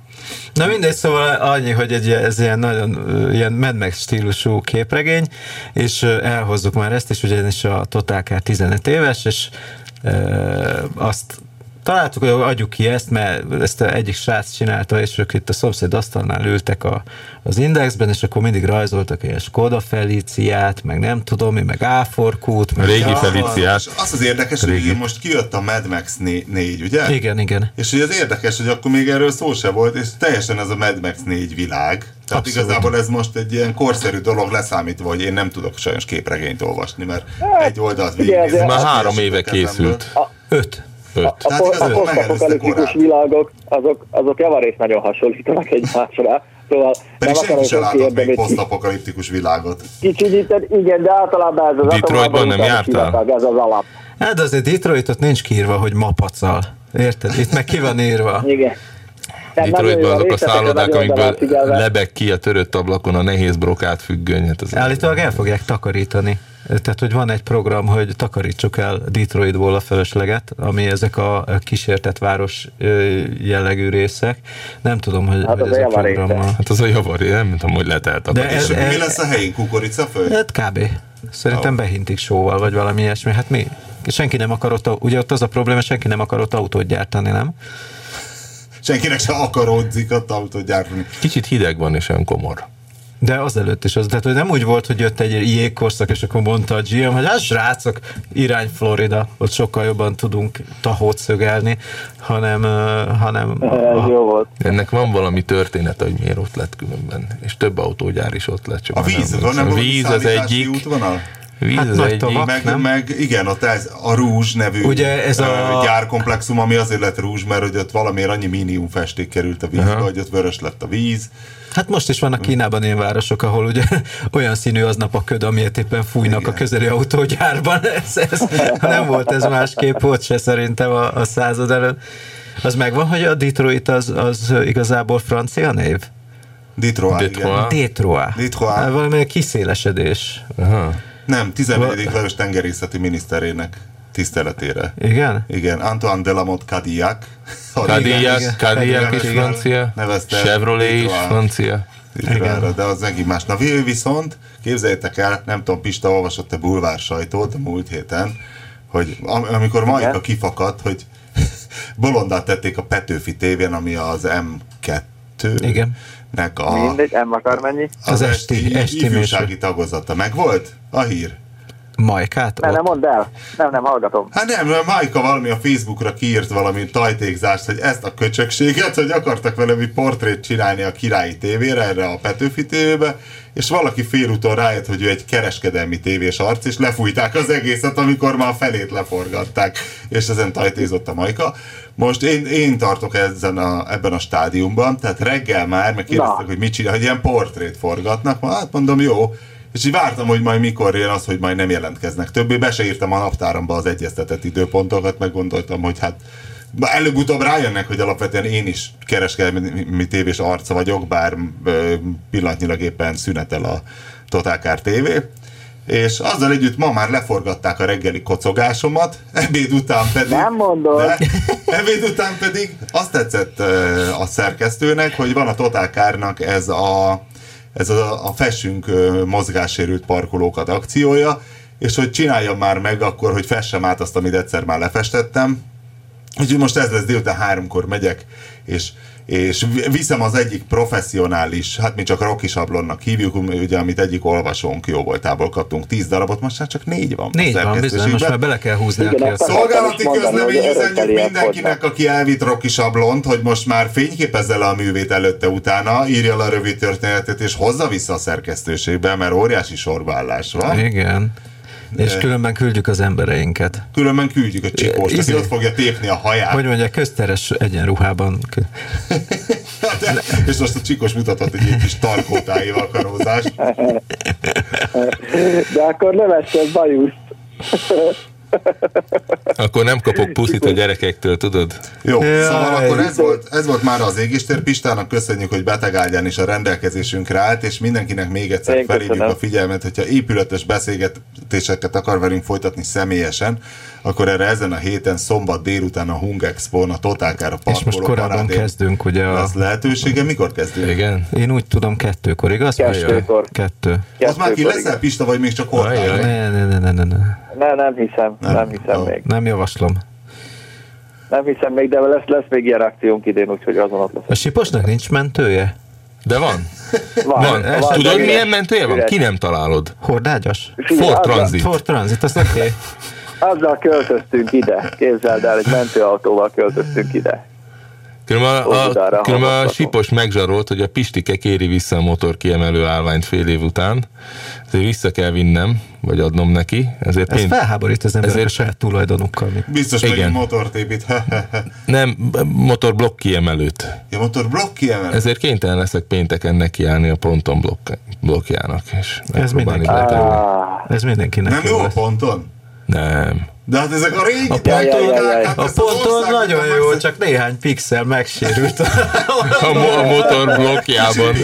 Na mindegy, szóval annyi, hogy egy, ez ilyen nagyon ilyen Mad Max stílusú képregény, és elhozzuk már ezt, és ugyanis a Total Car tizenöt éves, és azt találtuk, hogy adjuk ki ezt, mert ezt egyik srác csinálta, és ők itt a szomszéd asztalnál ültek a, az Indexben, és akkor mindig rajzoltak ilyen Skoda Feliciát, meg nem tudom mi, meg Áforkút, meg régi Feliciát. És az az érdekes, régi. Hogy most kijött a Mad Max négy, ugye? Igen, igen. És hogy az érdekes, hogy akkor még erről szó se volt, és teljesen ez a Mad Max négy világ. Tehát abszolút. Igazából ez most egy ilyen korszerű dolog leszámítva, hogy én nem tudok sajnos képregényt olvasni, mert egy oldalt végignézni. Ez már három éve készült. A, öt. A, a, a, a posztapokaliptikus világok, azok, azok javarészt nagyon hasonlítanak egymásra. Szóval pedig nem akarom, hogy kérdezni. Posztapokaliptikus világot. Kicsit, igen, de általában ez az Detroitban nem jártál? Ez az alap. Hát azért Detroitot nincs kiírva, hogy mapacal. Érted? Itt meg ki van írva. Igen. Detroitban azok a szállodák, amikből lebeg ki a törött ablakon a nehéz brokát függöny. Állítólag el fogják takarítani. Tehát, hogy van egy program, hogy takarítsuk el Detroitból a fölösleget, ami ezek a kísértett város jellegű részek. Nem tudom, hogy, hát hogy ez a programmal... Hát az a javaré, nem tudom, hogy lehet eltakarítani. Mi lesz a helyén, kukoricaföld? Hát kb. Szerintem behintik sóval, vagy valami ilyesmi. Hát mi? Senki nem akarott, ugye ott az a probléma, senki nem akarott autót gyártani, nem? Senkinek sem akaródzik ott autót gyártani. Kicsit hideg van, és olyan komor. De azelőtt is az, tehát hogy nem úgy volt, hogy jött egy jégkorszak, és akkor mondta a gé em, hogy hát srácok, irány Florida, ott sokkal jobban tudunk Tahót szögelni, hanem... hanem a, a, ennek van valami története, hogy miért ott lett különben, és több autógyár is ott lett. Csak a víz, nem, nem a víz az egyik... Útvonal? Víz hát nagy tavak, meg, nem? Meg igen, ott ez a Rúzs nevű ugye ez a... gyárkomplexum, ami azért lett Rúzs, mert hogy ott valamiért annyi mínium festék került a vízbe, uh-huh. hogy ott vörös lett a víz. Hát most is vannak Kínában ilyen városok, ahol ugye olyan színű aznap a köd, amiért éppen fújnak igen. a közeli autógyárban. Ez, ez, nem volt ez másképp, volt se szerintem a, a század előtt. Az megvan, hogy a Detroit az, az igazából francia név? Detroit, Detroit. Detroit. Detroit. Valami kiszélesedés. Uh-huh. Nem, tizennegyedik Lajos tengerészeti miniszterének tiszteletére. Igen? Igen, Antoine de la Motte Cadillac. Cadillac, Cadillac is francia, Chevrolet is francia. De az megint más. Na, viszont képzeljétek el, nem tudom, Pista, olvasott a bulvár sajtót a múlt héten, hogy am- amikor Majka kifakadt, hogy bolondát tették a Petőfi tévén, ami az em kettő. Igen. A, mindegy, nem akar menni. Az, az esti, esti ifjúsági tagozata megvolt a hír? Majkát? Nem, nem mondd el. Nem, nem, hallgatom. Hát nem, mert Majka valami a Facebookra kiírt valami tajtékzást, hogy ezt a köcsökséget, hogy akartak velem egy portrét csinálni a Királyi tévére, erre a Petőfi tévébe, és valaki félúton rájött, hogy ő egy kereskedelmi tévés arc, és lefújták az egészet, amikor már felét leforgatták, és ezen tajtézott a Majka. Most én, én tartok ezen a, ebben a stádiumban, tehát reggel már, meg kérdeztek, hogy mit csinál, hogy ilyen portrét forgatnak, hát mondom, jó, és így vártam, hogy majd mikor jön az, hogy majd nem jelentkeznek többé, be se írtam a naptáramba az egyeztetett időpontokat, meg gondoltam, hogy hát előbb-utóbb rájönnek, hogy alapvetően én is kereskedelmi tévés arca vagyok, bár pillanatnyilag éppen szünetel a Totalcard tévé, és azzal együtt ma már leforgatták a reggeli kocogásomat, ebéd után pedig... Nem mondod! De, ebéd után pedig azt tetszett a szerkesztőnek, hogy van a Totalcardnak ez a ez a, a Fessünk mozgássérült parkolókat akciója, és hogy csináljam már meg akkor, hogy fessem át azt, amit egyszer már lefestettem. Úgyhogy most ez lesz, délután háromkor megyek, és, és viszem az egyik professzionális, hát mi csak Rocky sablonnak hívjuk, ugye, amit egyik olvasónk jó voltából kaptunk tíz darabot, most már csak négy van. Négy van, bizony, most már bele kell húzni. Igen, a szolgálati közlemény üzenjük mindenkinek, aki elvitt Rocky sablont, hogy most már fényképezzel a művét előtte-utána, írja le a rövid történetet, és hozza vissza a szerkesztőségbe, mert óriási sorvállás van. Igen. És különben küldjük az embereinket. Különben küldjük a csikóst, aki ott fogja tépni a haját. Hogy mondják, közteres egyenruhában. De, és most a Csikós mutatott egy kis tarkótáival karózást. De akkor nem esett bajuszt. Akkor nem kapok puszit a gyerekektől, tudod? Jó, szóval akkor ez volt, ez volt már az égéstér. Pistának köszönjük, hogy betegágyán is a rendelkezésünkre állt, és mindenkinek még egyszer én felhívjuk köszönöm. A figyelmet, hogyha épületes beszélgetéseket akar velünk folytatni személyesen, akkor erre ezen a héten szombat délután a Hung Expo-n a Totalcard a parkoló. És most korábban kezdünk, ugye? A... Lesz lehetősége, mikor kezdünk? Igen. Én úgy tudom, kettőkor, igaz? Kettőkor. Kettő. Kettőkor. Az már ki leszel, Pista, vagy még csak hordtál? Ne, ne, ne, ne, ne. Ne, nem hiszem, nem, nem hiszem ó, még. Nem javaslom. Nem hiszem még, de lesz, lesz még ilyen reakciónk idén, úgyhogy azon ott lesz. A Siposnak nincs mentője? De van. van, van. van tudod, milyen üres, mentője van? Üres. Ki nem találod? Hordágyas? Ford Transit. Ford Transit, azt nem kell. Azzal költöztünk ide. Képzeld el, egy mentőautóval költöztünk ide. Különben a, a, a Sipos megzsarolt, hogy a Pistike kéri vissza a motor kiemelő állványt fél év után. Ezért vissza kell vinnem, vagy adnom neki. Ezért Ez én... felháborít az emberek ezért... saját tulajdonukkal. Biztos megint motort épít. Nem, motorblokk kiemelőt. Ja, motorblokk kiemelőt. Ezért kénytelen leszek pénteken nekiállni a ponton blokk... blokkjának. És Ez, mindenki. Ez mindenkinek. Nem jó a ponton? Nem. De hát ezek a régi... A ponton, hát a ponton nagyon jó, meg... csak néhány pixel megsérült. A, mo- a motorblokkjában.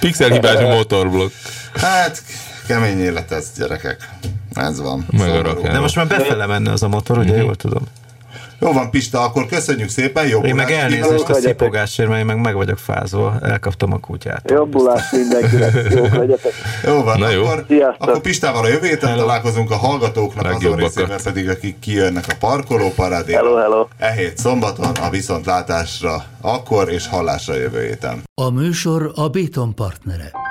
Pixelhibás motorblokk. Hát kemény élet ez, gyerekek. Ez van. De most már befele menne az a motor, ugye mm-hmm. jól tudom. Jó van, Pista, akkor köszönjük szépen. Jobb én meg elnézést a szipogásért, mert én meg meg vagyok fázva. Elkaptam a kutyát. Jobbulás mindenkinek. Jók legyetek. Jó van, akkor, akkor Pistával a jövő héten találkozunk a hallgatóknak azon részében pedig, akik kijönnek a parkolóparádéra. Hello, hello. E hét szombaton a viszontlátásra akkor és hallásra jövő héten. A műsor a Béton partnere.